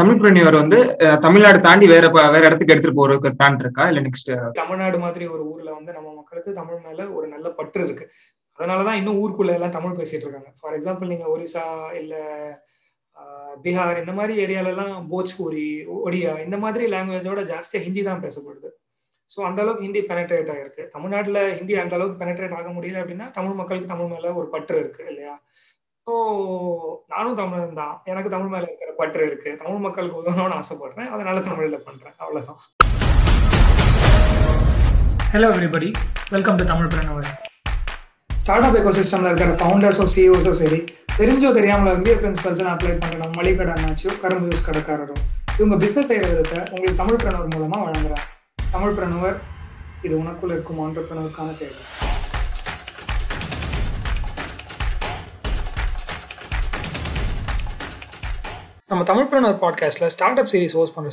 தமிழ்பிரணியவர் வந்து தமிழ்நாடு தாண்டி வேற இடத்துக்கு எடுத்துட்டு போறதுக்கு பிளான் இருக்கா? இல்ல நெக்ஸ்ட் தமிழ்நாடு மாதிரி ஒரு ஊர்ல வந்து நம்ம மக்களுக்கு தமிழ் மேல ஒரு நல்ல பற்று இருக்கு, அதனாலதான் இன்னும் ஊருக்குள்ள எல்லாம் தமிழ் பேசிட்டு இருக்காங்க. ஃபார் எக்ஸாம்பிள் நீங்க ஒரிசா இல்ல பீகார் இந்த மாதிரி ஏரியால எல்லாம் போஜ்பூரி, ஒடியா இந்த மாதிரி லாங்குவேஜோட ஜாஸ்தியா ஹிந்தி தான் பேசப்படுது. ஸோ அந்த அளவுக்கு ஹிந்தி பெனட்ரேட் ஆயிருக்கு. தமிழ்நாட்டில் ஹிந்தி அந்த அளவுக்கு பெனட்ரேட் ஆக முடியல அப்படின்னா தமிழ் மக்களுக்கு தமிழ் மேல ஒரு பற்று இருக்கு இல்லையா? ஸோ நானும் தமிழன் தான், எனக்கு தமிழ் மேல இருக்கிற பற்று இருக்கு, தமிழ் மக்களுக்கு உதவணும்னு ஆசைப்படுறேன், அதனால தமிழ்ல பண்றேன், அவ்வளவுதான். Hello everybody, welcome to Tamil பிரனவர். Start up எக்கோசிஸ்டம்ல இருக்கிற ஃபவுண்டர்ஸோ சிஇஓஸோ சரி, தெரிஞ்சோ தெரியாமல வந்து பிரின்சிபல்ஸ் அப்ளை பண்ணணும், மளிகை கடை ஆனாச்சோ கரும்பு ஜூஸ் கடைக்காரரும் இவங்க பிசினஸ் செய்யற விதத்தை உங்களுக்கு தமிழ் பிரனவர் மூலமா வழங்குறாங்க. தமிழ் பிரனவர், இது உனக்குள்ள இருக்கும் ஆண்டர்பிரனருக்கான தேவை. நம்ம தமிழ் பிரனர் பாட்காஸ்ட்ல ஸ்டார்ட் அப் சீரிஸ் ஹோஸ்ட் பண்ற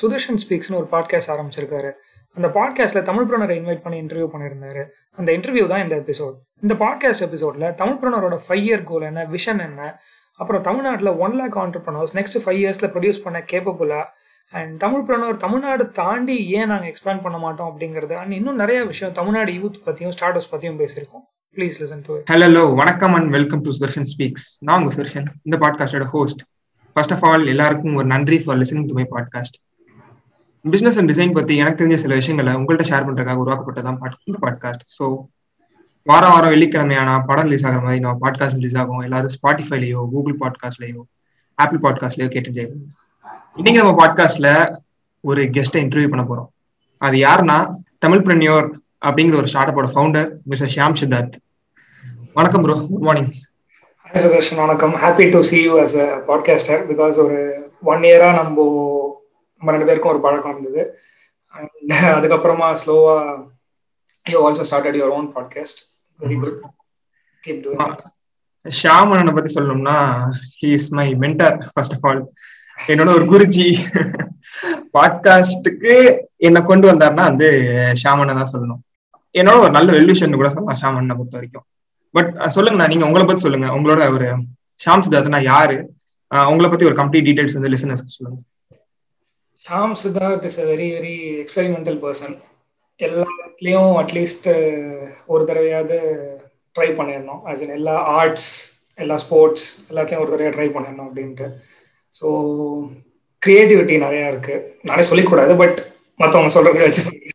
சுதர்ஷன் ஸ்பீக்ஸ்னு ஒரு பாட்காஸ்ட் ஆரம்பிச்சிருக்காரு. அந்த பாட்காஸ்ட்ல தமிழ் பிரனரை இன்வைட் பண்ணி இன்டர்வியூ பண்ணியிருந்தாரு. அந்த இன்டர்வியூ தான் இந்த எபிசோட். இந்த பாட்காஸ்ட் எபிசோட்ல தமிழ் பிரனரோட 5-year கோல் என்ன, விஷன் என்ன, அப்புறம் தமிழ்நாட்டில் 100,000 ஆண்டர்பிரனர்ஸ் நெக்ஸ்ட் 5 yearsல ப்ரொடியூஸ் பண்ண கேப்பபுளா, அண்ட் தமிழ் பிரனர் தமிழ்நாடு தாண்டி ஏன் நாங்கள் எக்ஸ்பேண்ட் பண்ண மாட்டோம் அப்படிங்கிறது, அண்ட் இன்னும் நிறைய விஷயம் தமிழ்நாடு யூத் பத்தியும் ஸ்டார்ட் அப்ஸ் பத்தியும் பேசியிருக்கோம். Please listen to it. Hello, வணக்கம் and welcome to Sudarshan speaks. நான் உங்க சுதர்ஷன், இந்த பாட்காஸ்டோட ஹோஸ்ட். ஃபர்ஸ்ட் ஆஃப் ஆல் எல்லாருக்கும் ஒரு நன்றி for listening to my podcast. Business and design பத்தி எனக்கு தெரிஞ்ச சில விஷயங்களை உங்கள்கிட்ட ஷேர் பண்றதுக்காக உருவாக்கப்பட்டதான் இந்த பாட்காஸ்ட். ஸோ வாரம் வெள்ளிக்கிழமையான படம் ரிலீஸ் ஆகிற மாதிரி நம்ம பாட்காஸ்ட் ரிலீஸ் ஆகும். எல்லாரும் ஸ்பாட்டிஃபைலையோ கூகுள் பாட்காஸ்ட்லயோ ஆப்பிள் பாட்காஸ்ட்லயோ கேட்டு ஜெயிப்போம். இன்னைக்கு நம்ம பாட்காஸ்ட்ல ஒரு கெஸ்ட்டை இன்டர்வியூ பண்ண போறோம். அது யாருன்னா தமிழ் பிரனியோர் அப்படிங்கிற ஒரு ஸ்டார்ட் அப்போட ஃபவுண்டர் மிஸ்டர் ஷம்ஷத். வணக்கம் bro, good morning. Hi Sudarshan, வணக்கம். Happy to see you as a podcaster because ஒரு 1 year-ஆ நம்ம 2 பேருக்கும் ஒரு பழக்கம் இருந்தது. அதுக்கப்புறமா ஸ்லோவா you also started your own podcast. Very good. Keep doing it. ஷாமனனை பத்தி சொல்லணும்னா he is my mentor first of all. என்னோட ஒரு குருஜி. பாட்காஸ்டுக்கு என்ன கொண்டு வந்தாருன்னா வந்து ஷாமனை தான் சொல்லணும். என்னோட ஒரு நல்ல வெல்யூஷன் கூட சொல்லலாம் ஷாமனை பொறுத்த வரைக்கும். பட் சொல்லுங்கண்ணா, நீங்க உங்களை பத்தி சொல்லுங்க, உங்களோட ஒரு ஷாம் சுதார்த் நான் யாரு, உங்களை பத்தி ஒரு கம்ப்ளீட் டீடைல்ஸ் வந்து லிசனர்ஸ்க்கு சொல்லுங்க. Sham Sudharth is a very very experimental person. எல்லாத்துலயும் அட்லீஸ்ட் ஒரு தடவையாவது ட்ரை பண்ணிடணும். as in எல்லா ஆர்ட்ஸ், எல்லா ஸ்போர்ட்ஸ் எல்லாத்தையும் ஒரு தடவையா ட்ரை பண்ணிடணும் அப்படின்ட்டு. ஸோ கிரியேட்டிவிட்டி நிறையா இருக்கு, நானே சொல்லிக்கூடாது பட் மற்றவங்க சொல்றதை வச்சு சொல்லி.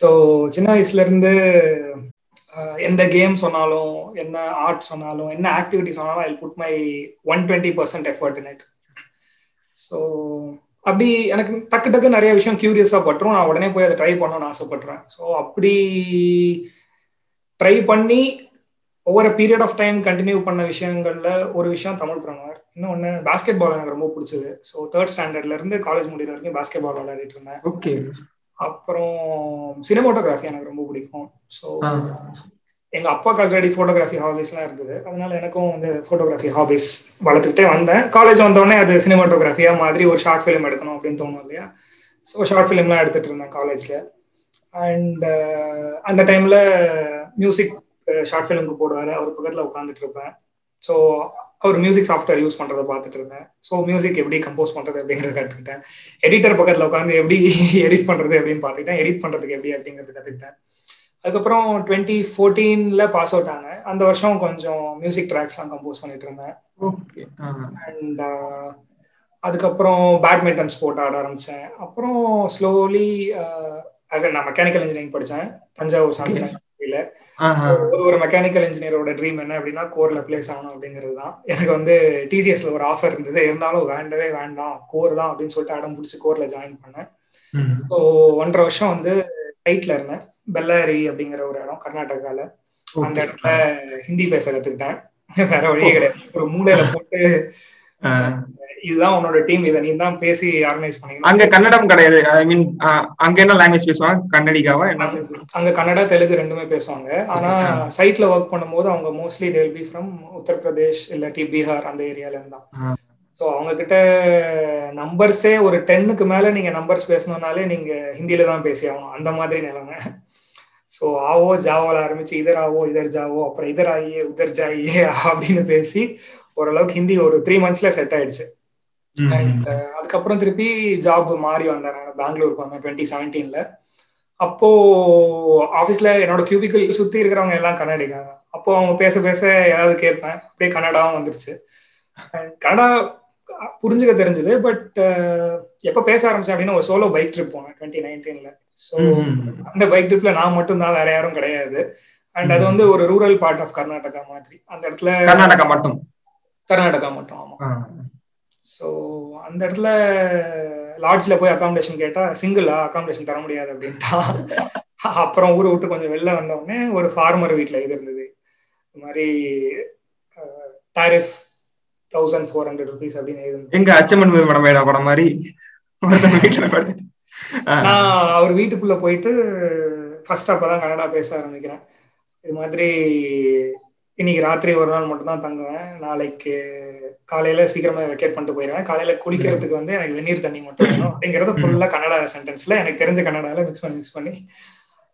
ஸோ சின்ன வயசுல இருந்து எந்த கேம் சொன்னாலும் என்ன ஆர்ட் சொன்னாலும் என்ன ஆக்டிவிட்டி சொன்னாலும் I put my 120% effort in it. So அப்படி எனக்கு டக்கு நிறைய விஷயம் கியூரியஸா பட்டுரும், நான் உடனே போய் அதை ட்ரை பண்ணணும்னு ஆசைப்படுறேன். ஸோ அப்படி ட்ரை பண்ணி ஒவ்வொரு பீரியட் ஆஃப் டைம் கண்டினியூ பண்ண விஷயங்கள்ல ஒரு விஷயம் தமிழ் பிரனர். இன்னொன்று பாஸ்கெட் பால் எனக்கு ரொம்ப பிடிச்சது. ஸோ 3rd standardல இருந்து காலேஜ் முடிகிற வரைக்கும் பாஸ்கெட் பால் விளையாடிட்டு இருந்தேன். ஓகே. அப்புறம் சினிமோட்டோகிராஃபி எனக்கு ரொம்ப பிடிக்கும். ஸோ எங்க அப்பாவுக்கு ஆல்ரெடி ஃபோட்டோகிராஃபி ஹாபிஸ்லாம் இருந்தது, அதனால எனக்கும் வந்து ஃபோட்டோகிராஃபி ஹாபிஸ் வளர்த்துக்கிட்டே வந்தேன். காலேஜ் வந்தோடனே அது சினிமோட்டோகிராஃபியா மாதிரி ஒரு ஷார்ட் ஃபிலிம் எடுக்கணும் அப்படின்னு தோணும் இல்லையா? ஸோ ஷார்ட் ஃபிலிம்லாம் எடுத்துட்டு இருந்தேன் காலேஜ்ல. அண்ட் அந்த டைம்ல மியூசிக் ஷார்ட் ஃபிலிம்க்கு போடுவாரு, அவர் பக்கத்தில் உட்காந்துட்டு இருப்பேன். ஸோ அவர் மியூசிக் சாஃப்ட்வேர் யூஸ் பண்றதை பார்த்துட்டு இருந்தேன். ஸோ மியூசிக் எப்படி கம்போஸ் பண்றது அப்படிங்கறத கற்றுக்கிட்டேன். எடிட்டர் பக்கத்தில் உட்காந்து எப்படி எடிட் பண்றது அப்படின்னு பார்த்துக்கிட்டேன், எடிட் பண்றதுக்கு எப்படி அப்படிங்கிறது கற்றுக்கிட்டேன். அதுக்கப்புறம் 2014 பாஸ் அவுட் ஆனேன். அந்த வருஷம் கொஞ்சம் மியூசிக் ட்ராக்ஸ்லாம் கம்போஸ் பண்ணிட்டு இருந்தேன். ஓகே. அண்ட் அதுக்கப்புறம் பேட்மிண்டன் ஸ்போர்ட் ஆட ஆரம்பிச்சேன். அப்புறம் ஸ்லோலி நான் மெக்கானிக்கல் இன்ஜினியரிங் படித்தேன் தஞ்சாவூர் சாஸ்திர. ஒரு மெக்கானிக்கல் இன்ஜினியரோட ட்ரீம் என்ன அப்படின்னா கோர்ல பிளேஸ் ஆகணும் அப்படிங்கிறது தான். எனக்கு வந்து டிசிஎஸ்ல ஒரு ஆஃபர் இருந்தது, இருந்தாலும் வேண்டவே வேண்டாம் கோர் தான் அப்படின்னு சொல்லிட்டு அடம் பிடிச்சி கோர்ல ஜாயின் பண்ணேன். ஸோ 1.5 வருஷம் வந்து சைட்ல இருந்தேன். பெல்லாரி அப்படிங்கிற ஒரு இடம் கர்நாடகால, அந்த இடத்துல ஹிந்தி பேச கத்துக்கிட்டேன். வேற வழியே கிடையாது, ஒரு மூலையில போட்டு இதுதான் உன்னோட டீம், இதை நீ தான் பேசி ஆர்கனைஸ் பண்ணி. அங்க கன்னடம் கிடையாது, ஐ மீன் அங்க என்ன லாங்குவேஜ் பேசுவாங்க? கன்னடிகாவா? அங்க கன்னடா தெலுங்கு ரெண்டுமே பேசுவாங்க. ஆனா சைட்ல ஒர்க் பண்ணும்போது அவங்க mostly they will be from Uttar Pradesh இல்லாட்டி பீகார் அந்த ஏரியால இருந்தான். ஸோ அவங்க கிட்ட நம்பர்ஸே ஒரு 10க்கு மேல நீங்க நம்பர்ஸ் பேசணும்னாலே நீங்க ஹிந்தியில தான் பேசி ஆகணும், அந்த மாதிரி நிலைமை. ஸோ ஆவோ ஜாவோல ஆரம்பிச்சு இதர் ஆவோ இதர் ஜாவோ அப்புறம் இதர் ஆகியே உதர் ஜாயே அப்படின்னு பேசி ஓரளவுக்கு ஹிந்தி ஒரு 3 months செட் ஆயிடுச்சு. அண்ட் அதுக்கப்புறம் திருப்பி ஜாப் மாறி வந்தேன். நான் பெங்களூருக்கு வந்தேன் 2017. அப்போ ஆஃபீஸ்ல என்னோட கியூபிக்கல் சுத்தி இருக்கிறவங்க எல்லாம் கன்னடிக்காங்க. அப்போ அவங்க பேச பேச ஏதாவது கேட்பேன், அப்படியே கன்னடாவும் வந்துருச்சு. கன்னடா புரிஞ்சுக்க தெரிஞ்சது. பட் எப்ப பேச ஆரம்பிச்சேன் அப்படின்னா, ஒரு சோலோ பைக் ட்ரிப் போனேன் 2019. ஸோ அந்த பைக் ட்ரிப்ல நான் மட்டும் தான், வேற யாரும் கிடையாது. அண்ட் அது வந்து ஒரு ரூரல் பார்ட் ஆஃப் கர்நாடகா மாதிரி, அந்த இடத்துல கர்நாடகா மட்டும். ஆமா. ஸோ அந்த இடத்துல லாட்ஜ்ல போய் அகாமடேஷன் கேட்டா, சிங்கிளா அகாமடேஷன் தர முடியாது அப்படின்ட்டா. அப்புறம் ஊரை விட்டு கொஞ்சம் வெளில வந்தோடனே ஒரு ஃபார்மர் வீட்டில் இது இருந்தது. இந்த மாதிரி டாரிஃப் 1400 rupees அப்படின்னு இருந்தது. எங்க அச்சமன் படம் மாதிரி நான் அவர் வீட்டுக்குள்ள போயிட்டு ஃபர்ஸ்ட் அப்பதான் கன்னடா பேச ஆரம்பிக்கிறேன். இது மாதிரி இன்னைக்கு ராத்திரி ஒரு நாள் மட்டும்தான் தங்குவேன், நாளைக்கு காலையில சீக்கிரமா வெக்கேட் பண்ணிட்டு போயிடுவேன், காலையில குளிக்கிறதுக்கு வந்து எனக்கு வெந்நீர் தண்ணி மட்டும் வேணும் அப்படிங்கறத ஃபுல்லா கன்னடா சென்டென்ஸ்ல எனக்கு தெரிஞ்ச கன்னடால மிக்ஸ் பண்ணி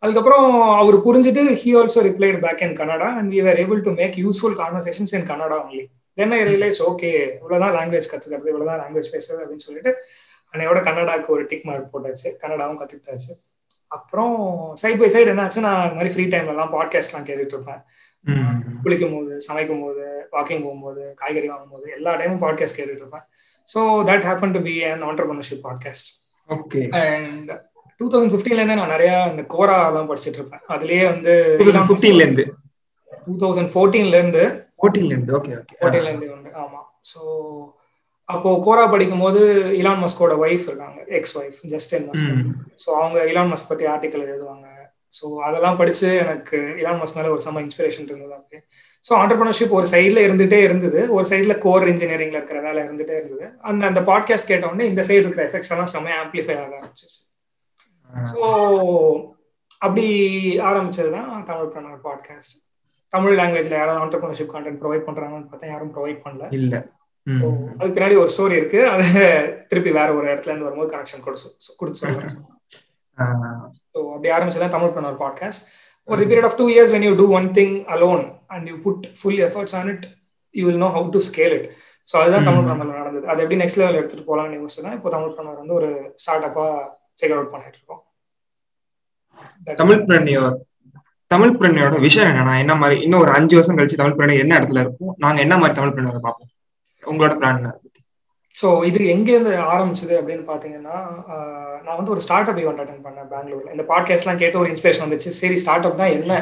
அதுக்கப்புறம் அவர் புரிஞ்சுட்டு he also replied back in Kannada and we were able to make useful conversations in Kannada only. Then I realized, okay, இவ்வளவுதான் லாங்குவேஜ் கத்துக்கிறது, இவ்வளவுதான் லாங்குவேஜ் பேசுறது அப்படின்னு சொல்லிட்டு அன்னையோட கன்னடாவுக்கு ஒரு டிக் மார்க் போட்டாச்சு, கன்னடாவும் கத்துக்கிட்டாச்சு. அப்புறம் சைட் பை சைடு என்ன ஆச்சு, நான் இந்த மாதிரி ஃப்ரீ டைம்ல எல்லாம் பாட்காஸ்ட் எல்லாம் கேட்டுட்டு இருப்பேன். குளிக்கும் போது, சமைக்கும் போது, வாக்கிங் போகும்போது, காய்கறி வாங்கும்போது, எல்லா டைமும் பாட்காஸ்ட் கேட்டுட்டு இருப்பேன். So that happen to be an entrepreneurship podcast. Okay. And 2015 நான் நிறைய இந்த கோரா எல்லாம் படிச்சுட்டு இருப்பேன். அதுலயே வந்து 2014ல இருந்து. ஆமா. ஸோ அப்போ கோரா படிக்கும் போது இலான் மஸ்கோட ஒய்ஃப் இருக்காங்க, ex wife Justine Musk. So அவங்க இலான் மஸ்க் பத்தி ஆர்டிக்கல் எழுதுவாங்க. ஸோ அதெல்லாம் படிச்சு எனக்கு இலான் மஸ்க் மேல ஒரு செம்ம இன்ஸ்பிரேஷன் இருந்தது. அப்படி ஸோ ஆண்டர்பிரினர்ஷிப் ஒரு சைட்ல இருந்துட்டே இருந்தது, ஒரு சைட்ல கோர் இன்ஜினியரிங்ல இருக்கிற வேலை இருந்துட்டே இருந்தது. அந்த அந்த பாட்காஸ்ட் கேட்டோடனே இந்த சைடு இருக்கிற எஃபெக்ட்ஸ் எல்லாம் செம்ம ஆம்பிளிஃபை ஆக ஆரம்பிச்சிச்சு. ஸோ அப்படி ஆரம்பிச்சதுதான் தமிழ்பிரனர் பாட்காஸ்ட். தமிழ் லாங்குவேஜ்ல யாரும் ஆண்டர்பிரினர்ஷிப் கான்டென்ட் ப்ரொவைட் பண்றாங்கன்னு பார்த்தா யாரும் ப்ரொவைட் பண்ணல. இல்ல, அதுக்கு பின்னாடி ஒரு ஸ்டோரி இருக்கு, அது திருப்பி வேற ஒரு இடத்துல இருந்து வரும்போது கனெக்ஷன் கொடுத்து சொல்றேன். ஸோ அப்படி ஆரம்பிச்சதுதான் Tamilpreneur podcast. For the period of 2 years, when you do one thing alone and you put full efforts on it, you will know how to scale it. So அதுதான் தமிழ்நாட்டில் நடந்தது. அது எப்படி நெக்ஸ்ட் லெவல் எடுத்துட்டு போகலாம்னு யோசிச்சுதான் இப்போ தமிழ்நாடு வந்து ஒரு ஸ்டார்ட் அப்பா ஃபிகர் அவுட் பண்ணிட்டு இருக்கோம். தமிழ்பிரணியோட விஷயம் என்னன்னா, என்ன மாதிரி இன்னும் ஒரு 5 வருஷம் கழிச்சு தமிழ்பிரணி என்ன இடத்துல இருக்கும், நாங்க என்ன மாதிரி தமிழ்பிரணியோட பார்ப்போம், உங்களோட பிளான்? ஸோ இது எங்கேருந்து ஆரம்பிச்சது அப்படின்னு பார்த்தீங்கன்னா, நான் வந்து ஒரு ஸ்டார்ட் அப் ஈவெண்ட் அட்டென்ட் பண்ணேன் பெங்களூரில். இந்த பாட்காஸ்ட்லாம் கேட்டு ஒரு இன்ஸ்பிரேஷன் வந்துச்சு. சரி, ஸ்டார்ட் அப் தான் என்ன,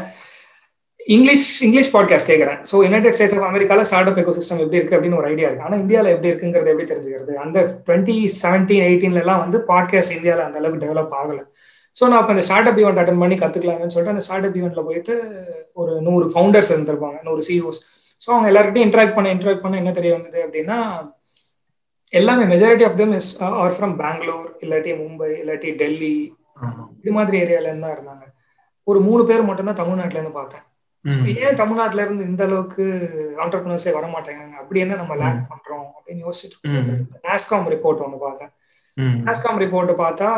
இங்கிலீஷ் பாட்காஸ்ட் கேட்குறேன். ஸோ யுனைடெட் ஸ்டேட்ஸ் ஆஃப் அமெரிக்காவில் ஸ்டார்ட் அப் எக்கோசிஸ்டம் எப்படி இருக்குது அப்படின்னு ஒரு ஐடியா இருக்குது. ஆனால் இந்தியாவில் எப்படி இருக்குங்கிறது எப்படி தெரிஞ்சுக்கிறது? அந்த 2017-18 வந்து பாட்காஸ்ட் இந்தியாவில் அந்த அளவுக்கு டெவலப் ஆகலை. ஸோ நான் இப்போ அந்த ஸ்டார்ட் அப் ஈவெண்ட் அட்டென்ட் பண்ணி கற்றுக்கலாம்னு சொல்லிட்டு அந்த ஸ்டார்ட் அப் ஈவெண்ட்டில் போயிட்டு ஒரு 100 ஃபவுண்டர்ஸ் இருந்திருப்பாங்க, 100 CEOs. ஸோ அவங்க எல்லாருக்கிட்டையும் இன்ட்ராக்ட் பண்ண என்ன தெரிய வந்தது அப்படின்னா, எல்லாமே majority of them is are from Bangalore இல்லாட்டி மும்பை இல்லாட்டி டெல்லி, இது மாதிரி ஏரியால இருந்து தான் இருந்தாங்க. ஒரு 3 பேர் மட்டும்தான் தமிழ்நாட்டுல இருந்து பார்த்தேன். ஏன் தமிழ்நாட்டுல இருந்து இந்த அளவுக்கு ஆண்டர்பிரினர்ஸே வர மாட்டேங்கிறாங்க, அப்படி என்ன நம்ம லேக் பண்றோம் அப்படின்னு யோசிச்சுட்டு நாஸ்காம் ரிப்போர்ட் ஒன்று பார்த்தேன். நாஸ்காம் ரிப்போர்ட் பார்த்தா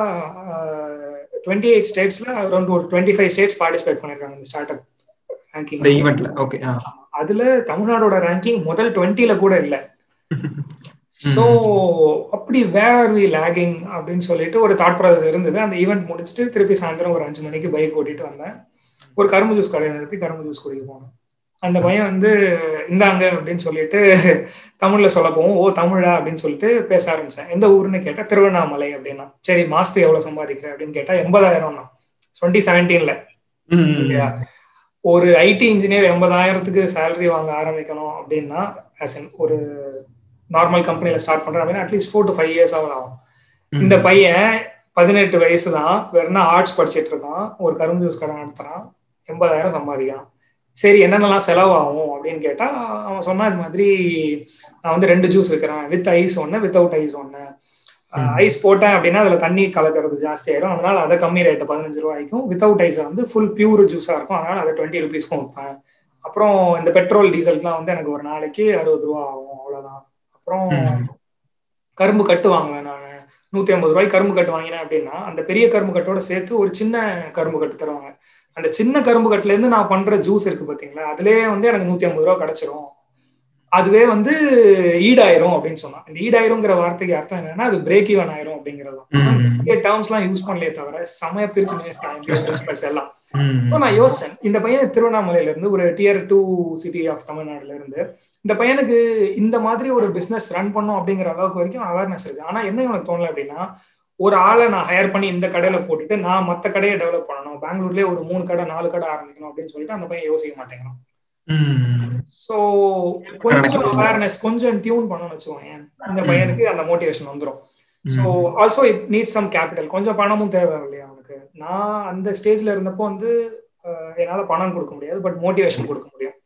28 states அரௌண்ட் ஒரு 25 states பார்ட்டிசிபேட் பண்ணிருக்காங்க இந்த ஸ்டார்ட் அப் ரேங்கிங் ஈவென்ட்ல. ஓகே, அதுல தமிழ்நாடோட ரேங்கிங் முதல் 20ல கூட இல்லை. ஸோ அப்படி வேர் ஆர் வி லாகிங் அப்படின்னு சொல்லிட்டு ஒரு தாட் ப்ராசஸ் இருந்தது. அந்த ஈவெண்ட் முடிச்சுட்டு திருப்பி சாயந்தரம் ஒரு 5 மணிக்கு பைக் ஓட்டிட்டு வந்தேன். ஒரு கரும்பு ஜூஸ் கடையை நிறுத்தி கரும்பு ஜூஸ் குடிக்க போனேன். அந்த பையன் வந்து இந்தாங்க அப்படின்னு சொல்லிட்டு தமிழ்ல சொல்ல போவோம், ஓ தமிழா அப்படின்னு சொல்லிட்டு பேச ஆரம்பிச்சேன். எந்த ஊர்னு கேட்டா திருவண்ணாமலை அப்படின்னா. சரி, மாசத்துக்கு எவ்வளவு சம்பாதிக்கிறேன் அப்படின்னு கேட்டா 80,000. 2017 இல்லையா, ஒரு ஐடி இன்ஜினியர் 80,000 சேலரி வாங்க ஆரம்பிக்கணும் அப்படின்னா, ஒரு நார்மல் கம்பெனில ஸ்டார்ட் பண்றேன் அப்படின்னா அட்லீஸ்ட் 4 to 5 years ஆகும். இந்த பையன் 18 வயசு தான், வேறனா ஆர்ட்ஸ் படிச்சுட்டு இருக்கான், ஒரு கரும்பு ஜூஸ் கடை நடத்துறான், 80,000 சம்பாதிக்கிறான். சரி, என்னென்னலாம் செலவாகும் அப்படின்னு கேட்டா அவன் சொன்னா, இது மாதிரி நான் வந்து 2 ஜூஸ் இருக்கிறேன், வித் ஐஸ் ஒண்ணு, வித்தவுட் ஐஸ் ஒண்ணு. ஐஸ் போட்டேன் அப்படின்னா அதுல தண்ணி கலக்கிறது ஜாஸ்தி ஆயிரும், அதனால அதை கம்மி ரேட்டு 15 ரூபாய்க்கும், வித்தவுட் ஐஸ் வந்து ஃபுல் பியூர் ஜூஸா இருக்கும், அதனால அதை 20 rupeesக்கும் விற்பேன். அப்புறம் இந்த பெட்ரோல் டீசல்ஸ்லாம் வந்து எனக்கு ஒரு நாளைக்கு 60 ரூபா ஆகும், அவ்வளவுதான். அப்புறம் கரும்பு கட்டு வாங்குவேன் நான், 150 ரூபாய்க்கு கரும்பு கட்டு வாங்கினேன் அப்படின்னா அந்த பெரிய கரும்பு கட்டோட சேர்த்து ஒரு சின்ன கரும்பு கட்டு தருவாங்க. அந்த சின்ன கரும்பு கட்டுல இருந்து நான் பண்ற ஜூஸ் இருக்கு பாத்தீங்களா, அதுலயே வந்து எனக்கு 150 ரூபா கிடைச்சிரும். அதுவே வந்து ஈடாயிரும் அப்படின்னு சொன்னா, இந்த ஈடாயிருங்கிற வார்த்தைக்கு அர்த்தம் என்னன்னா அது பிரேக் ஈவன் ஆயிரும் அப்படிங்கறதுலாம் யூஸ் பண்ணலையே தவிர செமையா பிரிச்சு எல்லாம். நான் யோசிச்சேன், இந்த பையன் திருவண்ணாமலையில இருந்து ஒரு Tier 2 சிட்டி ஆஃப் தமிழ்நாடுல இருந்து இந்த பையனுக்கு இந்த மாதிரி ஒரு பிசினஸ் ரன் பண்ணும் அப்படிங்கிற அளவுக்கு வரைக்கும் அவேர்னஸ் இருக்கு. ஆனா என்ன எனக்கு தோணல அப்படின்னா, ஒரு ஆளை நான் ஹையர் பண்ணி இந்த கடையில போட்டுட்டு நான் மத்த கடையை டெவலப் பண்ணணும், பெங்களூர்லயே ஒரு 3 கடை 4 கடை ஆரம்பிக்கணும் அப்படின்னு சொல்லிட்டு அந்த பையன் யோசிக்க மாட்டேங்கிறான். சோ கொஞ்சம் அவேர்னஸ் கொஞ்சம் டியூன் பண்ணணும்னு வச்சுக்கோங்க, இந்த பையனுக்கு அந்த மோட்டிவேஷன் வந்துடும். So also it needs some capital, கொஞ்சம் பணமும் தேவை இல்லையா அவனுக்கு. நான் அந்த ஸ்டேஜ்ல இருந்தப்போ வந்து என்னால பணம் கொடுக்க முடியாது, பட் மோட்டிவேஷன் கொடுக்க முடியும்.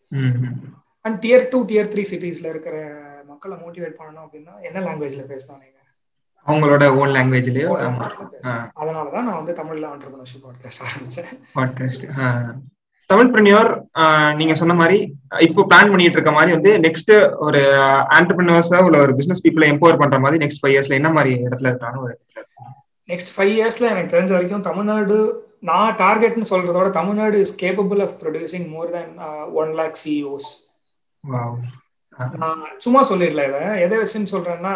அண்ட் Tier 2, Tier 3 சிட்டிஸ்ல இருக்கிற மக்களை மோட்டிவேட் பண்ணணும் அப்படின்னா என்ன லாங்குவேஜ்ல பேசணும், நீங்க அவங்களோட ஓன் லாங்குவேஜ்லயோ. அதனாலதான் நான் வந்து தமிழ்ல என்டர்பிரனர்ஷிப் பாட்காஸ்ட் ஆரம்பிச்சேன். தமிழ்பிரனியோர் நீங்க சொன்ன மாதிரி இப்போ பிளான் பண்ணிட்டு இருக்க மாதிரி வந்து நெக்ஸ்ட் ஒரு ஆண்டர்பிரினர்ஸா உள்ள ஒரு பிசினஸ் பீப்புளை எம்பவர் பண்ற மாதிரி நெக்ஸ்ட் 5 yearsல என்ன மாதிரி இடத்துல இருக்கான்னு ஒரு இடத்துல இருக்கு. நெக்ஸ்ட் 5 yearsல எனக்கு தெரிஞ்ச வரைக்கும் தமிழ்நாடு, நான் டார்கெட்னு சொல்றதோட Tamil Nadu is capable of producing more than 100,000 CEOs. நான் சும்மா சொல்லிடல, இதை எதை வச்சுன்னு சொல்றேன்னா,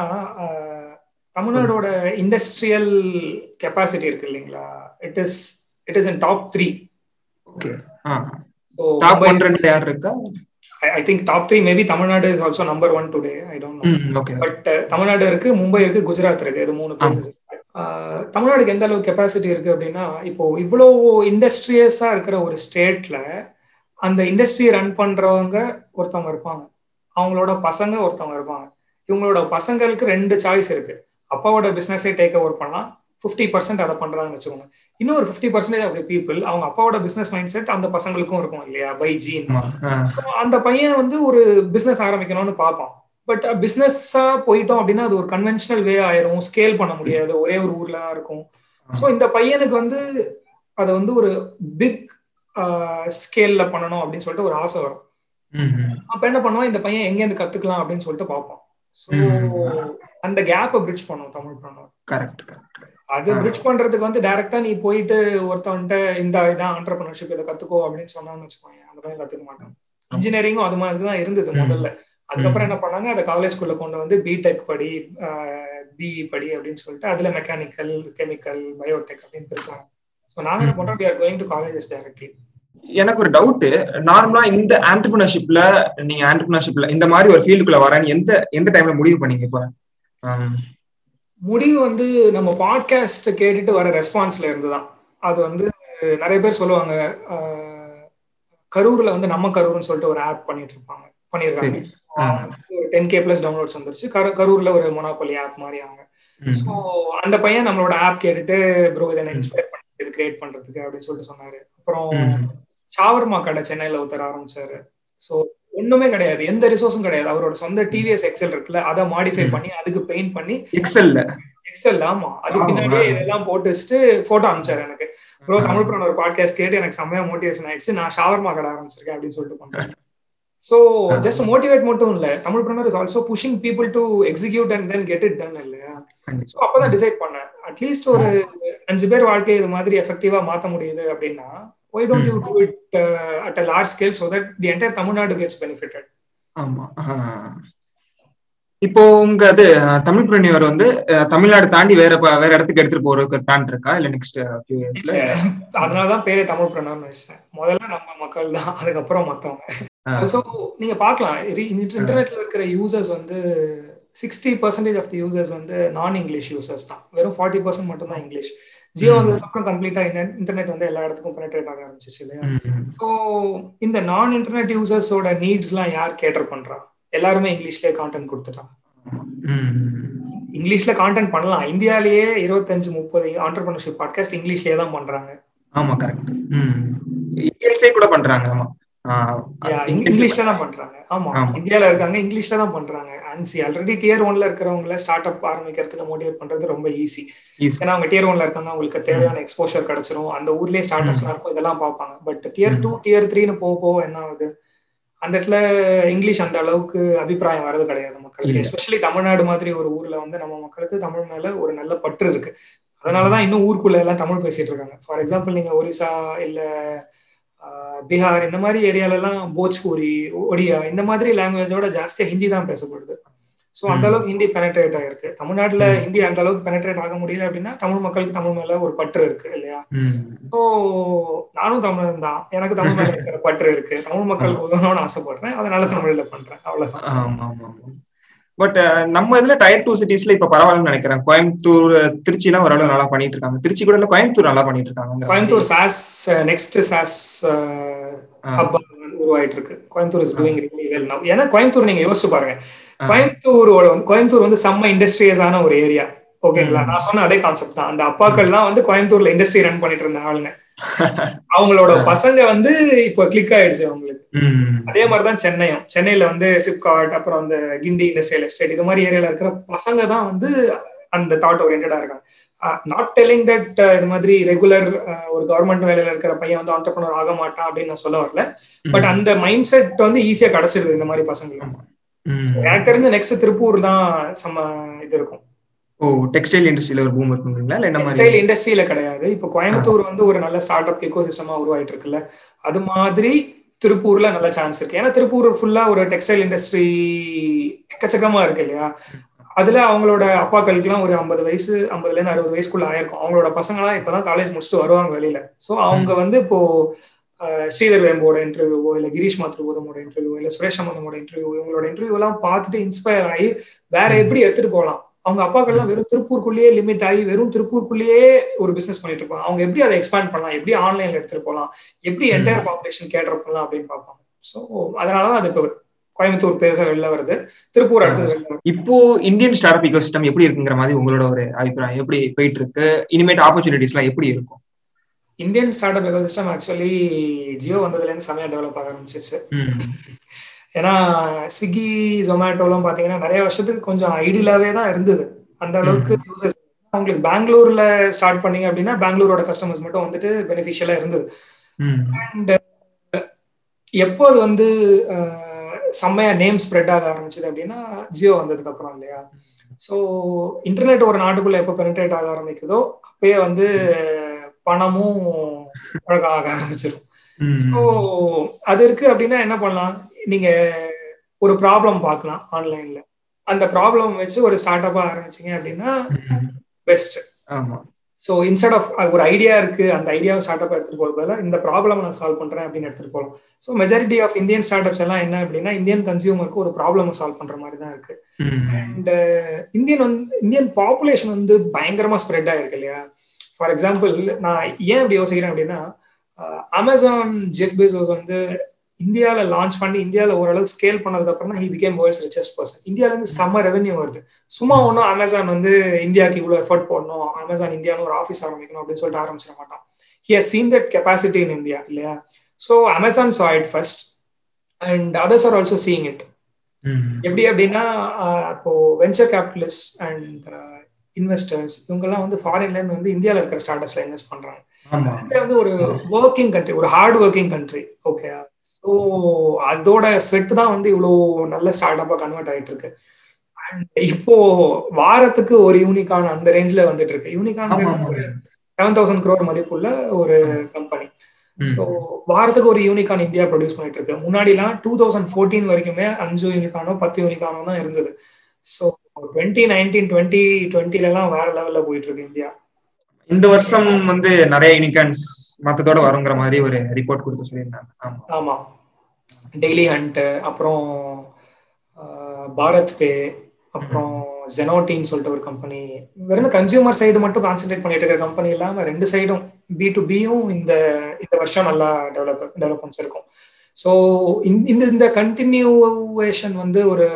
தமிழ்நாடோட இண்டஸ்ட்ரியல் கெப்பாசிட்டி இருக்கு இல்லைங்களா, இட் இஸ் இன் top 3. ஓகே, top 1-2 யார் இருக்கா? I think top 3 maybe Tamil Nadu is also number 1 today, I don't know. Okay, but Tamil Nadu இருக்கு, Mumbai இருக்கு, Gujarat இருக்கு, இது 3 places. Tamil Nadu எந்த அளவுக்கு capacity இருக்கு அப்படின்னா, இப்போ இவ்ளோ இண்டஸ்ட்ரியஸா இருக்கிற ஒரு ஸ்டேட்ல அந்த இண்டஸ்ட்ரி ரன் பண்றவங்க ஒருத்தவங்க இருப்பாங்க, அவங்களோட பசங்க ஒருத்தவங்க இருப்பாங்க. இவங்களோட பசங்களுக்கு 2 choice இருக்கு. அப்பாவோட பிசினஸை டேக் ஓவர் பண்ணலாம், 50% அதை பண்றாங்கன்னு வச்சுக்கோங்க. இன்னொரு 50% ஆஃப் தி பீப்புள் அவங்க அப்பாவோட பிசினஸ் மைண்ட் செட் அந்த பசங்களுக்கும் இருக்கும் இல்லையா, பை ஜீன். அந்த பையன் வந்து ஒரு பிசினஸ் ஆரம்பிக்கணும்னு பார்ப்பான், பட் பிசினஸா போயிட்டோம் அப்படின்னா அது ஒரு கன்வென்ஷனல் வே ஆயிரும், ஸ்கேல் பண்ண முடியாது, ஒரே ஒரு ஊர்ல தான் இருக்கும். ஸோ இந்த பையனுக்கு வந்து அதை வந்து ஒரு பிக் ஸ்கேல்ல பண்ணணும் அப்படின்னு சொல்லிட்டு ஒரு ஆசை வரும். அப்ப என்ன பண்ணுவான், இந்த பையன் எங்கேருந்து கத்துக்கலாம் அப்படின்னு சொல்லிட்டு பார்ப்பான். ஸோ அந்த கேப்பை பிரிட்ஜ் பண்ணுவோம் தமிழ் பண்ணுவோம். Correct correct. அது பிரிட்ஜ் பண்றதுக்கு வந்து டைரக்டா நீ போயிட்டு ஒருத்தவன்ட்ட இந்த இதான் ஆண்டர்பிரினர்ஷிப் இதை கத்துக்கோ அப்படின்னு சொன்னான்னு வச்சுக்கோங்க, அந்த மாதிரி கத்துக்க மாட்டான். இன்ஜினியரிங்கும் அது மாதிரிதான் இருந்தது முதல்ல. அதுக்கப்புறம் என்ன பண்ணாங்க, அதை காலேஜ்குள்ள கொண்டு வந்து பிடெக் படி, பிஇ படி அப்படின்னு சொல்லிட்டு அதுல மெக்கானிக்கல், கெமிக்கல், பயோடெக் அப்படின்னு பிரிச்சாங்க. ஸோ நாங்க என்ன பண்றோம், we are going to colleges directly. எனக்கு ஒரு டவுட், நார்மலா இந்த ஆண்டர்பிரினர்ஷிப்ல நீங்க ஆண்டர்பிரினர்ஷிப்ல இந்த மாதிரி ஒரு ஃபீல்டுக்குள்ள வரேன்னு எந்த எந்த டைம்ல முடிவு பண்ணீங்க? இப்ப முடிவு வந்து நம்ம பாட்காஸ்ட் கேட்டுட்டு வர ரெஸ்பான்ஸ்ல இருந்துதான். அது வந்து நிறைய பேர் சொல்லுவாங்க, கரூர்ல வந்து நம்ம கரூர்னு சொல்லிட்டு ஒரு ஆப் பண்ணிருக்காங்க, ஒரு 10K+ டவுன்லோட்ஸ் வந்துருச்சு. கரூர்ல ஒரு மொனாபொலி ஆப் மாதிரி அவங்க. ஸோ அந்த பையன் நம்மளோட ஆப் கேட்டுட்டு ப்ரோ இதை இன்ஸ்பயர் பண்ணி இது கிரியேட் பண்றதுக்கு அப்படின்னு சொல்லிட்டு சொன்னாரு. அப்புறம் ஷவர்மா கடை சென்னையில ஒருத்தர் ஆரம்பிச்சாரு. ஸோ ஒண்ணுமே கிடையாது, எந்த ரிசோர்ஸும் கிடையாது, அவரோட சொந்த டிவிஎஸ் எக்ஸல் இருக்குல்ல அதை மாடிஃபை பண்ணி அதுக்கு பெயிண்ட் பண்ணி எக்ஸல் ஆமா அதுக்கு பின்னாடியே இதெல்லாம் போட்டு வச்சுட்டு போட்டோ அனுப்பிச்சாரு எனக்கு. ப்ரோ தமிழ் பிரான ஒரு பாட்காஸ்ட் கேட்டு எனக்கு செம்மையா மோட்டிவேஷன் ஆயிடுச்சு, நான் ஷவர்மா கடை ஆரம்பிச்சிருக்கேன் அப்படின்னு சொல்லிட்டு பண்றேன். சோ ஜஸ்ட் மோட்டிவேட் மட்டும் இல்ல, Tamilpreneur is also pushing people to execute and then get it done இல்லையா. சோ அப்பதான் டிசைட் பண்ணேன், அட்லீஸ்ட் ஒரு 5 பேர் வாழ்க்கையை இது மாதிரி எஃபெக்டிவா மாத்த முடியுது அப்படின்னா why don't you do it at a large scale so that the entire Tamil Nadu gets benefited. ஆமா, இப்போ உங்க அது தமிழ்பிரனியர் வந்து தமிழ்நாடு தாண்டி வேற வேற இடத்துக்கு எடுத்துட்டு போறதுக்கு பிளான் இருக்கா இல்ல நெக்ஸ்ட் ஃபியூ இயர்ஸ்ல? அதனாலதான் பேரே தமிழ்பிரனியர்னு வச்சேன். முதல்ல நம்ம மக்கள் தான், அதுக்கப்புறம் மத்தவங்க. சோ நீங்க பாக்கலாம், இன்டர்நெட்ல இருக்கிற யூசர்ஸ் வந்து 60% ஆஃப் தி யூசர்ஸ் வந்து நான் இங்கிலீஷ் யூசர்ஸ் தான், வெறும் 40% மட்டும் தான் இங்கிலீஷ். ஜியோ வந்ததுக்கப்புறம் கம்ப்ளீட்டா இன்டர்நெட் வந்து எல்லா இடத்துக்கும் பெனட்ரேட் ஆக ஆரம்பிச்சிச்சு இல்லையா. ஸோ இந்த நான் இன்டர்நெட் யூசர்ஸோட நீட்ஸ் எல்லாம் யார் கேட்டர் பண்றா? எல்லாருமே இங்கிலீஷ்லயே கான்டென்ட் கொடுத்துட்டான். இங்கிலீஷ்ல கான்டென்ட் பண்ணலாம். இந்தியாலேயே 25-30 ஆண்டர்பிரினர்ஷிப் பாட்காஸ்ட் இங்கிலீஷ்லயே தான் பண்றாங்க. ஆமா கரெக்ட், இங்கிலீஷ்லயே கூட பண்றாங்க. ஆமா இங்கிலீஷ்ல தான் பண்றாங்க. ஆமா இந்தியால இருக்காங்க, இங்கிலீஷ்ல தான் பண்றாங்க. அண்ட் ஆல்ரெடி Tier 1 இருக்கிறவங்கள ஸ்டார்ட் அப் ஆரம்பிக்கிறதுக்கு மோட்டிவேட் பண்றது ரொம்ப ஈஸி. ஏன்னா அவங்க Tier 1 இருக்காங்க, அவங்களுக்கு தேவையான எக்ஸ்போஷர் கிடைச்சிரும், அந்த ஊர்லயே ஸ்டார்ட் அப்ஸ் இருக்கும், இதெல்லாம் பார்ப்பாங்க. பட் Tier 2, Tier 3 போக என்ன ஆகுது, அந்த இடத்துல இங்கிலீஷ் அந்த அளவுக்கு அபிப்பிராயம் வர்றது கிடையாது மக்களுக்கு. எஸ்பெஷலி தமிழ்நாடு மாதிரி ஒரு ஊர்ல வந்து நம்ம மக்களுக்கு தமிழ் மேல ஒரு நல்ல பற்று இருக்கு, அதனாலதான் இன்னும் ஊருக்குள்ள எல்லாம் தமிழ் பேசிட்டு இருக்காங்க. ஃபார் எக்ஸாம்பிள் நீங்க ஒரிசா இல்ல பீகார் இந்த மாதிரி ஏரியாலெல்லாம் போஜ்பூரி, ஒடியா இந்த மாதிரி லாங்குவேஜோட ஜாஸ்தியா ஹிந்தி தான் பேசப்படுது. ஸோ அந்த அளவுக்கு ஹிந்தி பெனட்ரேட் ஆயிருக்கு. தமிழ்நாட்டில் ஹிந்தி அந்த அளவுக்கு பெனட்ரேட் ஆக முடியல அப்படின்னா தமிழ் மக்களுக்கு தமிழ் மேல ஒரு பற்று இருக்கு இல்லையா? ஸோ நானும் தமிழன் தான், எனக்கு தமிழ் மேல இருக்கிற பற்று இருக்கு, தமிழ் மக்களுக்கு உதவணும்னு ஆசைப்படுறேன், அதனால தமிழ்ல பண்றேன், அவ்வளவுதான். பட் நம்ம இதுல டயர் டூ சிட்டிஸ்ல இப்ப பரவாயில்லன்னு நினைக்கிறேன். கோயம்புத்தூர், திருச்சி எல்லாம் ஓரளவு நல்லா பண்ணிட்டு இருக்காங்க. திருச்சி கூட இல்ல கோயம்புத்தூர் நல்லா பண்ணிட்டு இருக்காங்க. கோயம்புத்தூர் சாஸ் நெக்ஸ்ட் சாஸ் உருவாயிட்டு இருக்கு. Coimbatore is doing really well now. ஏன்னா கோயம்புத்தூர் நீங்க யோசிச்சு பாருங்க, கோயம்புத்தூரோட வந்து கோயம்புத்தூர் வந்து செம்ம இண்டஸ்ட்ரியஸான ஒரு ஏரியா, ஓகேங்களா? நான் சொன்ன அதே கான்செப்ட் தான். அந்த அப்பாக்கள்லாம் வந்து கோயம்புத்தூர்ல இண்டஸ்ட்ரி ரன் பண்ணிட்டு இருந்த ஆளுங்க, அவங்களோட பசங்க வந்து இப்ப கிளிக் ஆயிடுச்சு அவங்களுக்கு. அதே மாதிரிதான் சென்னையும், சென்னையில வந்து சிப்காட் அப்புறம் அந்த கிண்டி இண்டஸ்ட்ரியல் எஸ்டேட் இது மாதிரி ஏரியால இருக்கிற பசங்க தான் வந்து அந்த தாட் ஓரியன்டா இருக்காங்க. நாட் டெல்லிங் தட் இது மாதிரி ரெகுலர் ஒரு கவர்மெண்ட் வேலையில இருக்கிற பையன் வந்து ஆண்டர்பிரனர் ஆக மாட்டான் அப்படின்னு நான் சொல்ல வரல. பட் அந்த மைண்ட் செட் வந்து ஈஸியா கிடைச்சிருக்கு இந்த மாதிரி பசங்களுக்கு. எனக்கு தெரிஞ்ச நெக்ஸ்ட் திருப்பூர் தான் செம்ம இது இருக்கும். ஓ, டெக்ஸ்டைல் இண்டஸ்ட்ரியில ஒரு பூம் இருக்குங்களா? இல்ல டெக்ஸ்டைல் இண்டஸ்ட்ரியில கிடையாது, இப்போ கோயம்புத்தூர் வந்து ஒரு நல்ல ஸ்டார்ட் அப் எக்கோசிஸ்டமா உருவாயிட்டு இருக்குல்ல, அது மாதிரி திருப்பூர்ல நல்ல சான்ஸ் இருக்கு. ஏன்னா திருப்பூர் ஃபுல்லா ஒரு டெக்ஸ்டைல் இண்டஸ்ட்ரி எக்கச்சக்கமா இருக்கு இல்லையா? அதுல அவங்களோட அப்பாக்களுக்கு எல்லாம் ஒரு 50 வயசு, 50-60 வயசுக்குள்ள ஆயிருக்கும். அவங்களோட பசங்க எல்லாம் இப்பதான் காலேஜ் முடிச்சுட்டு வருவாங்க வெளியில. சோ அவங்க வந்து இப்போ ஸ்ரீதர் வேம்போட இன்டர்வியூவோ இல்ல கிரீஷ் மாத்ருபோதமோட இன்டர்வியூவோ இல்ல சுரேஷ் அம்மனோட இன்டர்வியூ, இவங்களோட இன்டர்வியூ எல்லாம் பார்த்துட்டு இன்ஸ்பயர் ஆகி வேற எப்படி எடுத்துட்டு போகலாம். அவங்க அப்பாக்கள்லாம் வெறும் திருப்பூருக்குள்ளேயே லிமிட் ஆகி வெறும் திருப்பூருக்குள்ளேயே ஒரு பிசினஸ் பண்ணிட்டு இருப்பாங்க. அவங்க எப்படி அதை எக்ஸ்பேண்ட் பண்ணலாம், எப்படி ஆன்லைன்ல எடுத்துட்டு போகலாம், எப்படி என்டையர் பாப்புலேஷன் கேட்டர் பண்ணலாம் அப்படின்னு பார்ப்பாங்க. ஸோ அதனாலதான் அது இப்போ கோயம்புத்தூர் பெருசா வெளில வருது, திருப்பூர் அடுத்தது வெளில வருது. இப்போ இந்தியன் ஸ்டார்ட் அப் எக்கோசிஸ்டம் எப்படி இருக்குங்கிற மாதிரி உங்களோட ஒரு அபிப்பிராயம், எப்படி போயிட்டு இருக்கு, இனிமேட் ஆப்பர்ச்சுனிட்டிஸ் எல்லாம் எப்படி இருக்கும்? Indian start up ecosystem actually Jio வந்ததுலேருந்து செமையா டெவலப் ஆக ஆரம்பிச்சிருச்சு. ஏன்னா ஸ்விக்கி ஜொமேட்டோலாம் பார்த்தீங்கன்னா நிறைய வருஷத்துக்கு கொஞ்சம் ஐடியலாவே தான் இருந்தது. அந்த அளவுக்கு யூசர்ஸ் அவங்களுக்கு பெங்களூர்ல ஸ்டார்ட் பண்ணீங்க அப்படின்னா பெங்களூரோட கஸ்டமர்ஸ் மட்டும் வந்துட்டு பெனிஃபிஷியலா இருந்தது. அண்ட் எப்போ அது வந்து செம்மையா நேம் ஸ்ப்ரெட் ஆக ஆரம்பிச்சது அப்படின்னா ஜியோ வந்ததுக்கு அப்புறம் இல்லையா? ஸோ இன்டர்நெட் ஒரு நாட்டுக்குள்ள எப்போ பெனிட்ரேட் ஆக ஆரம்பிக்குதோ அப்பயே வந்து பணமும் பழக்கம் ஆக ஆரம்பிச்சிடும். ஸோ அது இருக்கு அப்படின்னா என்ன பண்ணலாம், நீங்க ஒரு ப்ராப்ளம் பார்க்கலாம் ஆன்லைன்ல, அந்த ப்ராப்ளம் வச்சு ஒரு ஸ்டார்ட் அப்பா ஆரம்பிச்சீங்க அப்படின்னா பெஸ்ட். ஸோ இன்ஸ்டெட் ஆஃப் ஒரு ஐடியா இருக்கு, அந்த ஐடியாவை ஸ்டார்ட் அப்பா எடுத்துட்டு போறதுல இந்த ப்ராப்ளம் நான் சால்வ் பண்றேன் அப்படின்னு எடுத்துட்டு போகலாம். So majority of Indian start ups எல்லாம் என்ன அப்படின்னா இந்தியன் கன்சியூமருக்கு ஒரு ப்ராப்ளம் சால்வ் பண்ற மாதிரி தான் இருக்கு. அண்ட் இந்தியன் பாப்புலேஷன் வந்து பயங்கரமா ஸ்ப்ரெட் ஆயிருக்கு இல்லையா? ஃபார் எக்ஸாம்பிள் நான் ஏன் இப்படி யோசிக்கிறேன் அப்படின்னா அமேசான் ஜெஃப் பெஸோஸ் வந்து இந்தியாவில லான்ச் பண்ணி இந்தியாவில ஓரளவுக்கு ஸ்கேல் பண்ணதுக்கு அப்புறம் தான் he became world's richest person. இந்தியாவில இருந்து செம்ம ரெவென்யூ வருது. சும்மா ஒன்றும் அமேசான் வந்து இந்தியாவுக்கு இவ்வளோ எஃபர்ட் போடணும், அமேசான் இந்தியாவில் ஒரு ஆஃபீஸ் ஆரம்பிக்கணும் அப்படின்னு சொல்லிட்டு ஆரம்பிச்சிட மாட்டான். He has seen that capacity in India இல்லையா? So Amazon saw it first and others are also seeing it. எப்படி அப்படின்னா இப்போ வெஞ்சர் கேபிட்டலிஸ்ட் அண்ட் இன்வெஸ்டர்ஸ் இவங்கெல்லாம் வந்து ஃபாரின்லேருந்து வந்து இந்தியாவில் இருக்கிற ஸ்டார்ட் அப்ஸ்ல இன்வெஸ்ட் பண்றாங்க. இந்தியா வந்து ஒரு ஒர்க்கிங் கண்ட்ரி, ஒரு hard working country, okay? So அதோட ஸ்வெட் தான் வந்து இவ்வளோ நல்ல ஸ்டார்ட் அப்பா கன்வெர்ட் ஆகிட்டு இருக்கு. அண்ட் இப்போ வாரத்துக்கு ஒரு யூனிகார்ன் அந்த ரேஞ்சில் வந்துட்டு இருக்கு. யூனிகார்ன் ஒரு 7,000 crore மதிப்புள்ள ஒரு கம்பெனி. ஸோ வாரத்துக்கு ஒரு யூனிகார்ன் இந்தியா ப்ரொடியூஸ் பண்ணிட்டு இருக்கு. முன்னாடிலாம் 2014 வரைக்குமே 5 யூனிகார்னோ 10 யூனிகார்னோ தான் இருந்தது. ஸோ 2019, 2020 வேற லெவல்ல போயிட்டு இருக்கு இந்தியா. இந்த வருஷம் வந்து நிறைய யூனிகார்ன்ஸ் மத்ததோட வருங்கிற மாதிரி ஒரு ரிப்போர்ட் கொடுத்து சொல்லியிருந்தாங்க. ஆமா, டெய்லி ஹண்ட், அப்புறம் பாரத் பே, அப்புறம் ஜெனோட்டின்னு சொல்லிட்டு ஒரு கம்பெனி. வெறும் கன்சியூமர் சைடு மட்டும் கான்சென்ட்ரேட் பண்ணிட்டு இருக்கிற கம்பெனி இல்லாம ரெண்டு சைடும் B2Bயும் இந்த வருஷம் நல்லா டெவலப்மெண்ட்ஸ் இருக்கும். ஸோ இந்த கண்டினியூவேஷன் வந்து ஒரு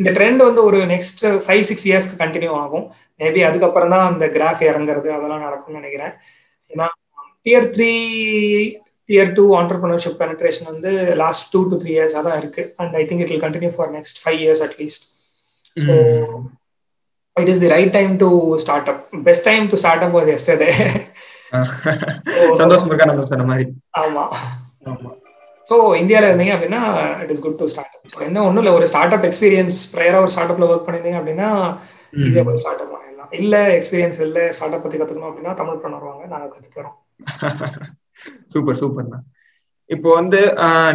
இந்த ட்ரெண்ட் வந்து ஒரு நெக்ஸ்ட் 5-6 years கண்டினியூ ஆகும். மேபி அதுக்கப்புறம் தான் அந்த கிராஃப் இறங்குறது அதெல்லாம் நடக்கும்னு நினைக்கிறேன். ஏன்னா Tier 3, Tier 2 ஆண்டர்பிரினர்ஷிப் பெனட்ரேஷன் வந்து லாஸ்ட் 2 to 3 years தான் இருக்கு. And I think it will continue for next 5 years at least. So it is the right time to start up. Best time to start up was yesterday. ஆமா. So இந்தியாவில் இருந்தீங்க அப்படின்னா it is good to start up. So என்ன ஒன்றும் இல்லை, ஒரு start up experience ப்ரையராக ஒரு start அப்ல ஒர்க் பண்ணியிருந்தீங்க அப்படின்னா ஈஸியாக போய் ஸ்டார்ட் அப் பண்ணிடலாம். இல்லை எக்ஸ்பீரியன்ஸ் இல்லை ஸ்டார்ட் அப் பற்றி கற்றுக்கணும் அப்படின்னா தமிழ் பண்ணுவாங்க, நாங்கள் கற்றுக்கிறோம். சூப்பர் சூப்பர் தான். இப்போ வந்து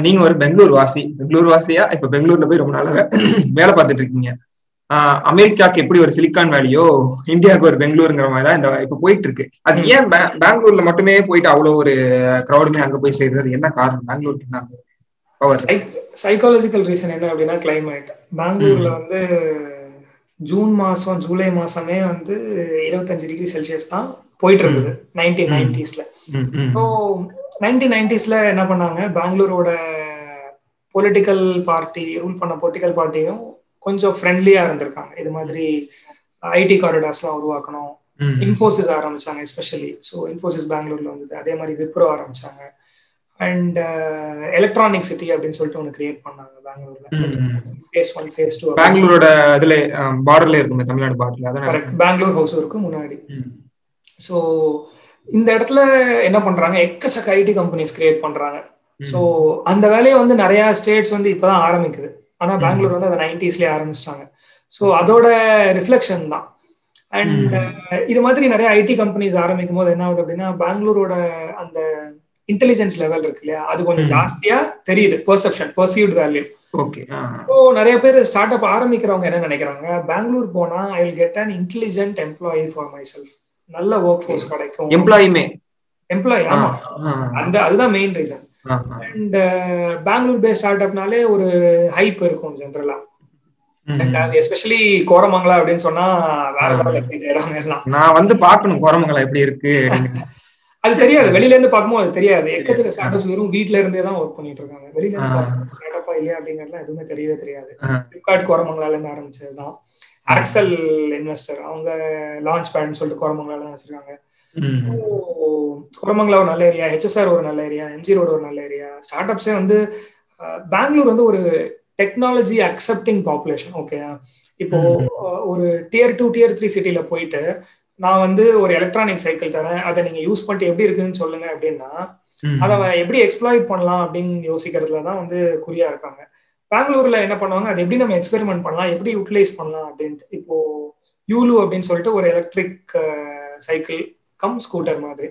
நீங்க ஒரு பெங்களூர் வாசியா இப்ப பெங்களூர்ல போய் ரொம்ப நாளா வேலை பார்த்துட்டு இருக்கீங்க. அமெரிக்காவுக்கு எப்படி ஒரு சிலிக்கான் வேலியோ இந்தியாவுக்கு ஒரு பெங்களூருங்கிற மாதிரி தான் இந்த இப்ப போயிட்டு இருக்கு. அது ஏன் பெங்களூர்ல மட்டுமே போயிட்டு அவ்வளவு ஒரு கிரௌடுமே அங்க போய் சேர்றது, என்ன காரணம்? பெங்களூருக்கு என்ன சைக்காலஜிக்கல் ரீசன் என்ன அப்படின்னா கிளைமேட். பெங்களூர்ல வந்து ஜூன் மாசம் ஜூலை மாசமே வந்து 25 டிகிரி செல்சியஸ் தான் போயிட்டு இருந்தது 1990s. ஸோ 1990s என்ன பண்ணாங்க, பெங்களூரோட பொலிட்டிக்கல் பார்ட்டி ரூல் பண்ண பொலிட்டிக்கல் பார்ட்டியும் கொஞ்சம் ஃப்ரெண்ட்லியா இருந்திருக்காங்க. இது மாதிரி ஐடி காரிடார்ஸ்லாம் உருவாக்கணும், இன்ஃபோசிஸ் ஆரம்பிச்சாங்க எஸ்பெஷலி. ஸோ இன்ஃபோசிஸ் பெங்களூர்ல வந்தது, அதே மாதிரி விப்ரோ ஆரம்பிச்சாங்க, அண்ட் எலக்ட்ரானிக் சிட்டி அப்படின்னு சொல்லிட்டு ஒன்று கிரியேட் பண்ணாங்க பெங்களூர்ல. Phase 1, Phase 2 பெங்களூரோட இதுல பார்டர்ல இருக்குமே, தமிழ்நாடு பார்டர்ல, அதான் பெங்களூர் ஹவுஸ் இருக்கு முன்னாடி. ஸோ இந்த இடத்துல என்ன பண்றாங்க, எக்கச்சக்க ஐடி கம்பெனிஸ் கிரியேட் பண்றாங்க. ஸோ அந்த வேலையை வந்து நிறைய ஸ்டேட்ஸ் வந்து இப்பதான் ஆரம்பிக்குது, ஆனா பெங்களூர் வந்து அதை 90sலயே ஆரம்பிச்சிட்டாங்க. ஸோ அதோட ரிஃப்ளெக்ஷன் தான். அண்ட் இது மாதிரி நிறைய ஐடி கம்பெனிஸ் ஆரம்பிக்கும் போது என்ன ஆகுது அப்படின்னா, பெங்களூரோட அந்த இன்டெலிஜென்ஸ் லெவல் இருக்கு இல்லையா, அது கொஞ்சம் ஜாஸ்தியா தெரியுது. Perception, perceived value. ஸோ நிறைய பேர் ஸ்டார்ட் அப் ஆரம்பிக்கிறவங்க என்ன நினைக்கிறாங்க, பெங்களூர் போனா I will get an intelligent employee for myself, நல்ல ஒர்க் ஃபோர்ஸ் கிடைக்கும். எம்ப்ளாயி ஆமா, அந்த அதுதான் main reason. And Bangalore based start அப்னாலே ஒரு ஹைப் இருக்கும் ஜென்ரலா. அண்ட் அது எஸ்பெஷலி கோரமங்கலா அப்படின்னு சொன்னா வேற இடம்லாம் நான் வந்து பார்க்கணும், கோரமங்கலா எப்படி இருக்கு அது தெரியாது, வெளியில இருந்து பார்க்கும்போது அது தெரியாது. எக்கச்சக்க ஸ்டார்ட் அப்ஸ் வெறும் வீட்டுல இருந்தே தான் ஒர்க் பண்ணிட்டு இருக்காங்க, வெளியில இருந்து ஸ்டார்ட் அப்பா இல்லையா அப்படிங்கறதுலாம் எதுவுமே தெரியவே தெரியாது. பிளிப்கார்ட் கோரமங்கலால இருந்து ஆரம்பிச்சதுதான். ஆக்சல் இன்வெஸ்டர் அவங்க லான்ச் பேட்னு சொல்லிட்டு கோரமங்கலால தான் வச்சிருக்காங்க. கோரமங்கலா ஒரு நல்ல ஏரியா, HSR ஒரு நல்ல ஏரியா, MG ரோடு ஒரு நல்ல ஏரியா. ஸ்டார்ட் அப்ஸே வந்து பெங்களூர் வந்து ஒரு டெக்னாலஜி அக்செப்டிங் பாப்புலேஷன். ஓகே, இப்போ ஒரு Tier 2, Tier 3 சிட்டில போயிட்டு நான் வந்து ஒரு எலக்ட்ரானிக் சைக்கிள் தரேன், அதை நீங்க யூஸ் பண்ணிட்டு எப்படி இருக்குன்னு சொல்லுங்க அப்படின்னா, அதை எப்படி எக்ஸ்ப்ளாய்ட் பண்ணலாம் அப்படின்னு யோசிக்கிறதுல தான் வந்து குறியா இருக்காங்க. பெங்களூர்ல என்ன பண்ணுவாங்க, அது எப்படி நம்ம எக்ஸ்பெரிமெண்ட் பண்ணலாம், எப்படி யூட்டிலைஸ் பண்ணலாம் அப்படின்ட்டு. இப்போ யூலு அப்படின்னு சொல்லிட்டு ஒரு எலக்ட்ரிக் சைக்கிள் கம் ஸ்கூட்டர் மாதிரி,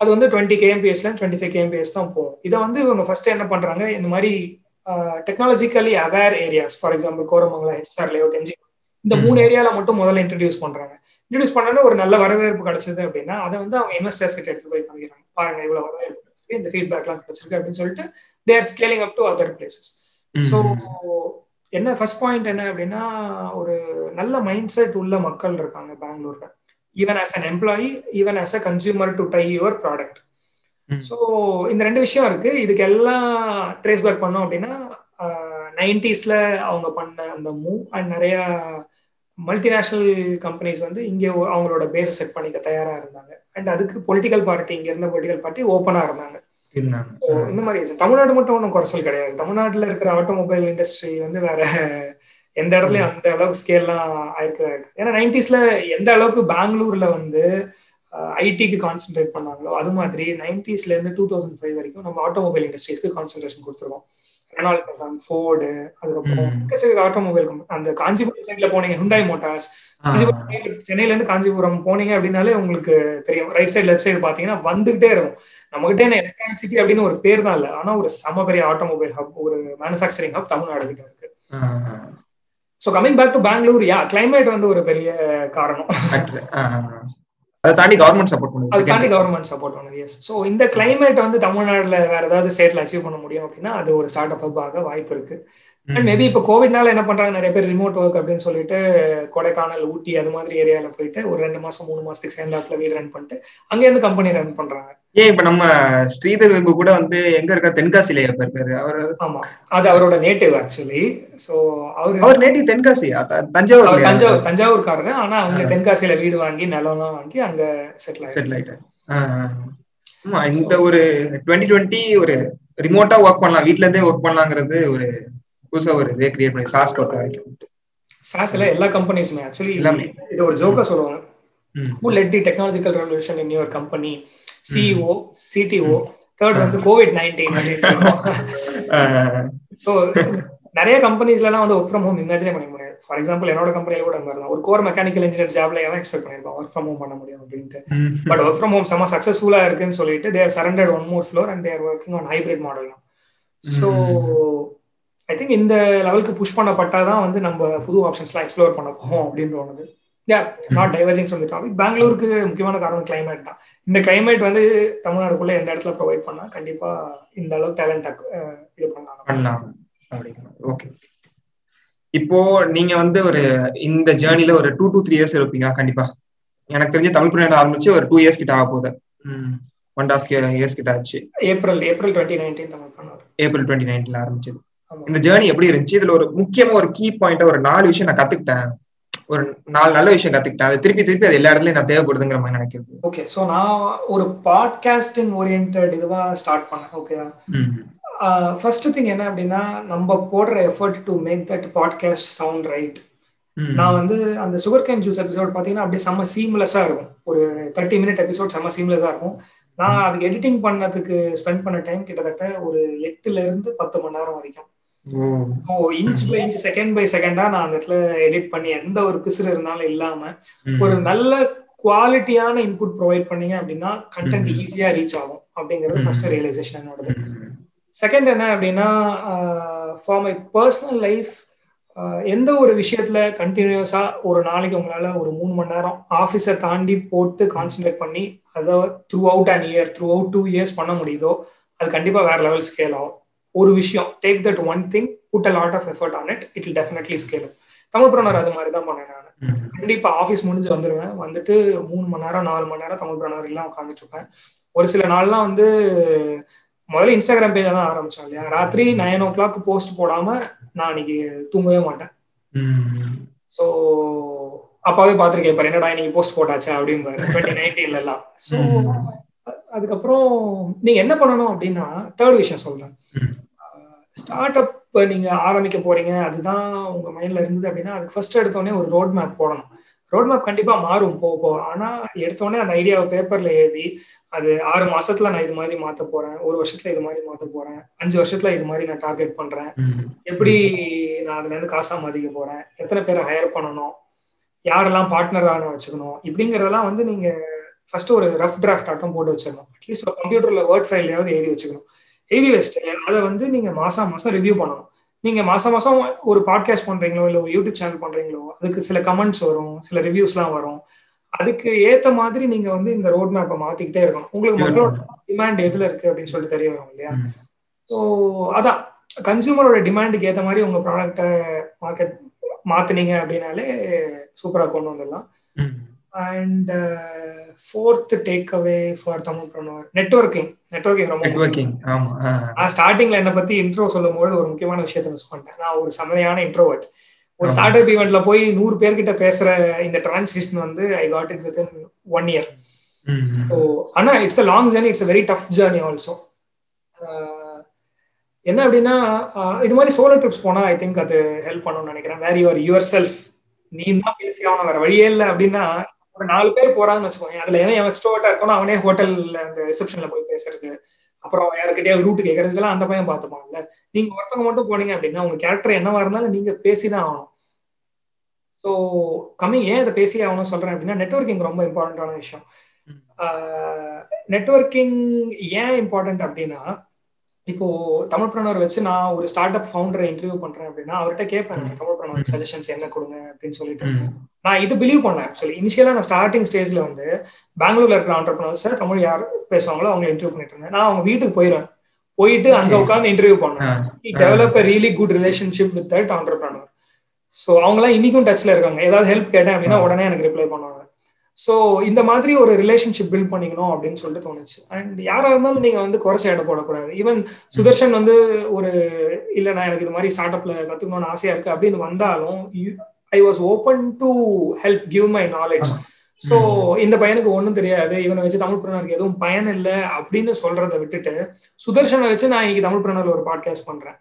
அது வந்து 20 kmpsல 25 kmpsல தான் போகும். இதை வந்து இவங்க ஃபர்ஸ்ட் என்ன பண்றாங்க, இந்த மாதிரி technologically aware areas, for example Koramangala, HSR layout, MG, இந்த 3 ஏரியால மட்டும் முதல்ல இன்ட்ரடியூஸ் பண்றாங்க. ஒரு நல்ல வரவேற்பு கிடைச்சது அப்படின்னா அதை வந்து அவங்க இன்வெஸ்டர்ஸ் கிட்ட எடுத்து போய் காமிக்கிறாங்க, பாருங்க இவ்வளவு வரவேற்பு கிடைச்சிருக்கு, இந்த ஃபீட்பேக் எல்லாம் கிடைச்சிருக்கு அப்படின்னு சொல்லிட்டு they are scaling up to other places. So என்ன ஃபர்ஸ்ட் பாயிண்ட் என்ன அப்படின்னா, ஒரு நல்ல மைண்ட் செட் உள்ள மக்கள் இருக்காங்க பெங்களூர்ல, even as an employee, even as a consumer to tie your product. So இந்த ரெண்டு விஷயம் இருக்கு. இதுக்கு எல்லாம் ட்ரேஸ் பேக் பண்ணோம் அப்படின்னா 90sல அவங்க பண்ண அந்த மூவ், அண்ட் நிறைய மல்டிநேஷனல் கம்பெனிஸ் வந்து இங்கே அவங்களோட பேஸை செட் பண்ணிக்க தயாராக இருந்தாங்க. அண்ட் அதுக்கு பொலிட்டிக்கல் பார்ட்டி, இங்கே இருந்த பொலிட்டிக்கல் பார்ட்டி ஓப்பனாக இருந்தாங்க. இந்த மாதிரி தமிழ்நாடு மட்டும் ஒன்றும் குறைச்சல் கிடையாது. தமிழ்நாட்டில் இருக்கிற ஆட்டோமொபைல் இண்டஸ்ட்ரி வந்து வேற எந்த இடத்துலையும் அந்த அளவுக்கு ஸ்கேல்லாம் ஆயிருக்கு. ஏன்னா 90sல எந்த அளவுக்கு பெங்களூர்ல வந்து ஐடிக்கு கான்சென்ட்ரேட் பண்ணாங்களோ அது மாதிரி 90sலேருந்து 2005 வரைக்கும் நம்ம ஆட்டோமொபைல் இண்டஸ்ட்ரீஸ்க்கு கான்சென்ட்ரேஷன் கொடுத்துருவோம். ஃபோர்டு, அதுக்கப்புறம் ஆட்டோமொபைல் கம்பெனி, அந்த காஞ்சிபுரம் சைட்ல போனீங்க ஹுண்டாய் மோட்டார்ஸ், சென்னையில இருந்து காஞ்சிபுரம் போனீங்க அப்படின்னாலே உங்களுக்கு தெரியும், ரைட் சைடு லெஃப்ட் சைடு பாத்தீங்கன்னா வந்துகிட்டே இருக்கும். நம்மகிட்டே எலக்ட்ரானிக் சிட்டி அப்படின்னு ஒரு பேர் தான் இல்ல, ஆனா ஒரு சம பெரிய ஆட்டோமொபைல் ஹப், ஒரு மேனுபேக்சரிங் ஹப் தமிழ்நாடு கிட்ட இருக்கு. So coming back to Bangalore, climate வந்து ஒரு பெரிய காரணம். அதை தாண்டி கவர்மெண்ட் சப்போர்ட் பண்ணுது. எஸ். ஸோ இந்த கிளைமேட் வந்து தமிழ்நாடுல வேற ஏதாவது ஸ்டேட்ல அச்சீவ் பண்ண முடியும் அப்படின்னா அது ஒரு ஸ்டார்ட் அப் ஆக வாய்ப்பு இருக்கு. அண்ட் மேபி இப்போ கோவிட்னால என்ன பண்றாங்க, நிறைய பேர் ரிமோட் ஒர்க் அப்படின்னு சொல்லிட்டு கொடைக்கானல், ஊட்டி அது மாதிரி ஏரியால போயிட்டு ஒரு 2 மாசம் 3 மாசத்துக்கு சேர்ந்தாப்புல வீடு ரன் பண்ணிட்டு அங்கே இருந்து கம்பெனி ரன் பண்றாங்க. ஏன் இப்ப நம்ம ஸ்ரீதர் வெம்பு கூட வந்து எங்க இருக்கா, தென்காசியில இருக்காரு அவர். ஆமா, அது அவரோட நேட்டிவ் ஆக்சுவலி. சோ அவர் நேட்டிவ் தென்காசி, தஞ்சாவூர்காரங்க. ஆனா அங்க தென்காசியில வீடு வாங்கி நிலம்லாம் வாங்கி அங்க செட்டில் ஆயிட்டாரு. ஆமா, இந்த ஒரு 2020 ஒரு ரிமோட்டா ஒர்க் பண்ணலாம், வீட்ல இருந்தே ஒர்க் பண்ணலாங்கிறது ஒரு புதுசா ஒரு இதே கிரியேட் பண்ணி சாஸ் போட்டு. சாஸ்ல எல்லா கம்பெனிஸுமே ஆக்சுவலி எல்லாமே இது ஒரு ஜோக்கா சொல்லுவாங்க, who led the technological revolution in your company, CEO, CTO, third வந்து COVID-19. நிறைய கம்பெனிஸ்லாம் வந்து ஒர்க் ஃப்ரம் ஹோம் இமேஜினே பண்ண முடியாது. ஃபார் எக்ஸாம்பிள் என்னோட கம்பெனியில கூட இருந்தா ஒரு கோர் மெக்கானிக்கல் இன்ஜினியர் ஜாப்ல எவன் எக்ஸ்பெக்ட் பண்ணிருப்பான் ஒர்க் ஃப்ரம் ஹோம் பண்ண முடியும் அப்படின்ட்டு. பட் ஒர்க் ஃப்ரம் ஹோம் செம சக்சஸ்ஃபுல்லா இருக்குன்னு சொல்லிட்டு they have surrendered one more floor and they are working on hybrid model now. So I think இந்த லெவலுக்கு புஷ் பண்ணப்பட்டாதான் வந்து நம்ம புது ஆப்ஷன்ஸ்லாம் எக்ஸ்ப்ளோர் பண்ண போகும் அப்படின்னு தோணுது. Not diverging from the topic. பெங்களூருக்கு முக்கியமான காரணம் கிளைமேட் தான். இந்த கிளைமேட் வந்து தமிழ்நாடுக்குள்ள எந்த இடத்துல ப்ரொவைட் பண்ணா கண்டிப்பா இந்த அளவுக்கு டேலண்ட் இது பண்ணலாம். ஓகே, இப்போ நீங்க வந்து ஒரு இந்த ஜேர்னில ஒரு 2 to 3 years இருப்பீங்களா? கண்டிப்பா எனக்கு தெரிஞ்ச தமிழ் பிரிண்ட் ஆரம்பிச்சு ஒரு 2 years கிட்ட ஆக போகுது. 1.5 years கிட்ட ஆச்சு. ஏப்ரல் 2019 ஆரம்பிச்சது. இந்த ஜேர்னி எப்படி இருந்துச்சு? இதுல ஒரு முக்கியமா ஒரு கீ பாயிண்டா ஒரு 4 விஷயம் நான் கத்துக்கிட்டேன். ஒரு 4 நல்ல விஷயம் கத்துக்கிட்டேன். அது திருப்பி திருப்பி அது எல்லா இடத்துலயும் நான் தேவைப்படுதுங்கிற மாதிரி நினைக்கிறேன். ஓகே, சோ நான் ஒரு பாட்காஸ்டிங் ஓரியன்டட் இதுவா ஸ்டார்ட் பண்ணேன். ஓகே, ஃபர்ஸ்ட் திங் என்ன அப்படின்னா நம்ம போடுற effort to make that podcast sound right. நான் வந்து அந்த சுகர் கேன் ஜூஸ் எபிசோட் பார்த்தீங்கன்னா அப்படியே செம்ம சீம்லெஸ்ஸா இருக்கும். ஒரு 30 minute எபிசோட் செம்ம சீம்லெஸ்ஸா இருக்கும். நான் அதுக்கு எடிட்டிங் பண்ணதுக்கு ஸ்பெண்ட் பண்ண டைம் கிட்டத்தட்ட ஒரு 8 to 10 மணி நேரம் வரைக்கும். Inch by inch, second by செகண்டா நான் அந்த இடத்துல எடிட் பண்ணி எந்த ஒரு பிசுறு இருந்தாலும் இல்லாம ஒரு நல்ல குவாலிட்டியான இன்புட் ப்ரொவைட் பண்ணீங்க அப்படின்னா கண்டென்ட் ஈஸியா ரீச் ஆகும் அப்படிங்கிறது ஃபர்ஸ்ட் ரியலைசேஷன் என்னோடது. செகண்ட் என்ன அப்படின்னா ஃபார் மை பர்சனல் லைஃப் எந்த ஒரு விஷயத்துல கண்டினியூஸா ஒரு நாளைக்கு உங்களால ஒரு 3 மணி நேரம் ஆஃபீஸை தாண்டி போட்டு கான்சென்ட்ரேட் பண்ணி அதை throughout and year throughout 2 years பண்ண முடியுதோ அது கண்டிப்பா வேற லெவல் ஸ்கேல் ஆகும். ஒரு விஷயம் take that one thing, put a lot of effort on it, it will definitely scale up. Tamilpreneur அது மாதிரி தான் பண்ணேன். நான் கண்டிப்பா ஆஃபீஸ் முடிஞ்சு வந்துடுவேன், வந்துட்டு 3 மணி நேரம் 4 மணி நேரம் தமிழ்பிரணர் எல்லாம் உட்காந்துட்டு இருப்பேன். ஒரு சில நாள்லாம் வந்து முதல்ல இன்ஸ்டாகிராம் பேஜ் தான் ஆரம்பிச்சேன் இல்லையா, ராத்திரி 9 o'clock போஸ்ட் போடாம நான் இன்னைக்கு தூங்கவே மாட்டேன். ஸோ அப்பாவே பார்த்துருக்கேன் பாரு என்னடா இன்னைக்கு போஸ்ட் போட்டாச்சா அப்படின்னு பாரு 2019 எல்லாம். ஸோ அதுக்கப்புறம் நீங்க என்ன பண்ணணும் அப்படின்னா தேர்ட் விஷயம் சொல்றேன். ஸ்டார்ட் அப் நீங்க ஆரம்பிக்க போறீங்க அதுதான் உங்க மைண்ட்ல இருந்தது அப்படின்னா அதுக்கு ஃபர்ஸ்ட் எடுத்தோடனே ஒரு ரோட் மேப் போடணும். ரோட் மேப் கண்டிப்பா மாறும் போக போக, ஆனா எடுத்தோடனே அந்த ஐடியாவை பேப்பர்ல எழுதி அது 6 மாசத்துல நான் இது மாதிரி மாத்த போறேன், 1 வருஷத்துல இது மாதிரி மாத்த போறேன், 5 வருஷத்துல இது மாதிரி நான் டார்கெட் பண்றேன், எப்படி நான் அதுல இருந்து காசா மதிக்க போறேன், எத்தனை பேரை ஹையர் பண்ணணும், யாரெல்லாம் பார்ட்னரான வச்சுக்கணும், இப்படிங்கறதெல்லாம் வந்து நீங்க ஃபர்ஸ்ட் ஒரு ரஃப் டிராஃப்ட் ஆட்டம் போட்டு வச்சிடணும். அட்லீஸ்ட் ஒரு கம்ப்யூட்டர்ல வேர்ட் ஃபைல்லையாவது எழுதி வச்சுக்கணும். எழுதி வச்சுட்டு அதை வந்து நீங்க மாசம் மாசம் ரிவ்யூ பண்ணணும். நீங்க மாசம் மாசம் ஒரு பாட்காஸ்ட் பண்றீங்களோ இல்ல ஒரு யூடியூப் சேனல் பண்றீங்களோ அதுக்கு சில கமெண்ட்ஸ் வரும், சில ரிவ்யூஸ் எல்லாம் வரும். அதுக்கு ஏத்த மாதிரி நீங்க வந்து இந்த ரோட் மேப்பை மாத்திக்கிட்டே இருக்கணும். உங்களுக்கு மக்களோட டிமாண்ட் எதுல இருக்கு அப்படின்னு சொல்லிட்டு தெரிய வரும் இல்லையா. ஸோ அதான் கன்சியூமரோட டிமாண்டுக்கு ஏற்ற மாதிரி உங்க ப்ராடக்டை மார்க்கெட் மாத்தினீங்க அப்படின்னாலே சூப்பரா கொண்டு வந்துடலாம். And fourth takeaway for entrepreneur networking ரொம்ப networking. ஆமா, நான் ஸ்டார்டிங்ல என்ன பத்தி இன்ட்ரோ சொல்லும்போது ஒரு முக்கியமான விஷயத்தை மிஸ் பண்ணிட்டேன். நான் ஒரு சமயான இன்ட்ரோவர்ட். ஒரு ஸ்டார்ட் அப் ஈவென்ட்ல போய் 100 பேர்கிட்ட பேசுற இந்த டிரான்சிஷன் வந்து I got it within 1 year. So ஆனா it's a long journey, it's a very tough journey also. என்ன அப்படின்னா இது மாதிரி சோலோ ட்ரிப்ஸ் போனா ஐ திங்க் அது ஹெல்ப் பண்ணணும்னு நினைக்கிறேன். Where you are yourself, நீ தான் பேசி ஆகணும், வேற வழியே இல்லை அப்படின்னா ஒரு 4 பேர் போறாங்கன்னு வச்சுக்கோங்க. அதுல எவன் எக்ஸ்ட்ரோவர்ட்டா இருக்கணும் அவனே ஹோட்டல்ல அந்த ரிசப்ஷன்ல போய் பேசுறது, அப்புறம் யாருக்கிட்டே ரூட்டு கேட்கறதுக்கெல்லாம் அந்த பையன் பார்த்துப்பாங்கல்ல. நீங்க ஒருத்தவங்க மட்டும் போனீங்க அப்படின்னா உங்க கேரக்டர் என்னவா இருந்தாலும் நீங்க பேசிதான் ஆகணும். ஸோ கம்மிங் ஏன் அதை பேசி ஆகணும்னு சொல்றேன் அப்படின்னா நெட்வொர்க்கிங் ரொம்ப இம்பார்ட்டன்டான விஷயம். நெட்வொர்க்கிங் ஏன் இம்பார்ட்டன்ட் அப்படின்னா இப்போ தமிழ்பிரணர் வச்சு நான் ஒரு ஸ்டார்ட் அப் ஃபவுண்டரை இன்டர்வியூ பண்றேன் அப்படின்னா அவர்கிட்ட கேட்பேன் தமிழ்பிரணர் சஜஷன்ஸ் என்ன கொடுங்க அப்படின்னு சொல்லிட்டு. நான் இது பிலீவ் பண்ணேன் ஆக்சுவலி. இனிஷியலா நான் ஸ்டார்டிங் ஸ்டேஜ்ல வந்து பெங்களூர்ல இருக்கிற ஆண்டர்பிரினர்ஸ் தமிழ் யார் பேசுவாங்களோ அவங்களை இன்டர்வியூ பண்ணிட்டு இருந்தேன். நான் அவங்க வீட்டுக்கு போயிடுவேன், போயிட்டு அங்க உட்காந்து இன்டர்வியூ பண்ணுவேன். Develop a really good relationship with that entrepreneur. So அவங்களாம் இன்னைக்கும் டச்ல இருக்காங்க. ஏதாவது ஹெல்ப் கேட்டேன் அப்படின்னா உடனே எனக்கு ரிப்ளை பண்ணுவாங்க. ஸோ இந்த மாதிரி ஒரு ரிலேஷன்ஷிப் பில்ட் பண்ணிக்கணும் அப்படின்னு சொல்லிட்டு தோணுச்சு. அண்ட் யாராக இருந்தாலும் நீங்கள் வந்து குறைச்ச இடம் போடக்கூடாது. ஈவன் சுதர்ஷன் வந்து ஒரு இல்லை நான் எனக்கு இது மாதிரி ஸ்டார்ட் அப்ல கற்றுக்கணும்னு ஆசையாக இருக்குது அப்படின்னு வந்தாலும் I was open to help, give my knowledge. So இந்த பையனுக்கு ஒன்றும் தெரியாது, இவனை வச்சு தமிழ் பிரணருக்கு எதுவும் பயன் இல்லை அப்படின்னு சொல்றதை விட்டுட்டு சுதர்ஷனை வச்சு நான் இன்னைக்கு தமிழ் பிரணர்ல ஒரு பாட்காஸ்ட் பண்ணுறேன்.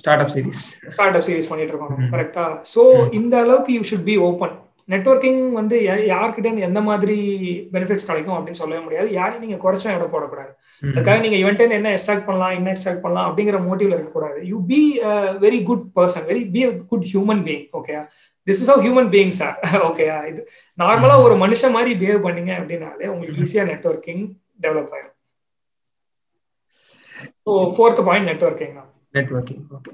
ஸ்டார்ட் அப் சீரீஸ் பண்ணிட்டு இருக்கோம் கரெக்டா. ஸோ இந்த அளவுக்கு you should be open. Networking வந்து யார்கிட்டேருந்து எந்த மாதிரி பெனிஃபிட்ஸ் கிடைக்கும் அப்படின்னு சொல்லவே முடியாது. யாரையும் நீங்கள் குறைச்சா இடம் போடக்கூடாது. அதுக்காக நீங்கள் இவன்ட்டேருந்து என்ன எக்ஸ்ட்ராக்ட் பண்ணலாம் என்ன எக்ஸ்ட்ராக்ட் பண்ணலாம் அப்படிங்கிற மோட்டிவ்ல இருக்கக்கூடாது. You be very good person, very be a good human being. Okay, this is how human beings are. Okay, இது நார்மலாக ஒரு மனுஷன் மாதிரி பிஹேவ் பண்ணீங்க அப்படின்னாலே உங்களுக்கு ஈஸியாக நெட்வொர்க்கிங் டெவலப் ஆகும். So 4th point networking. Networking, okay.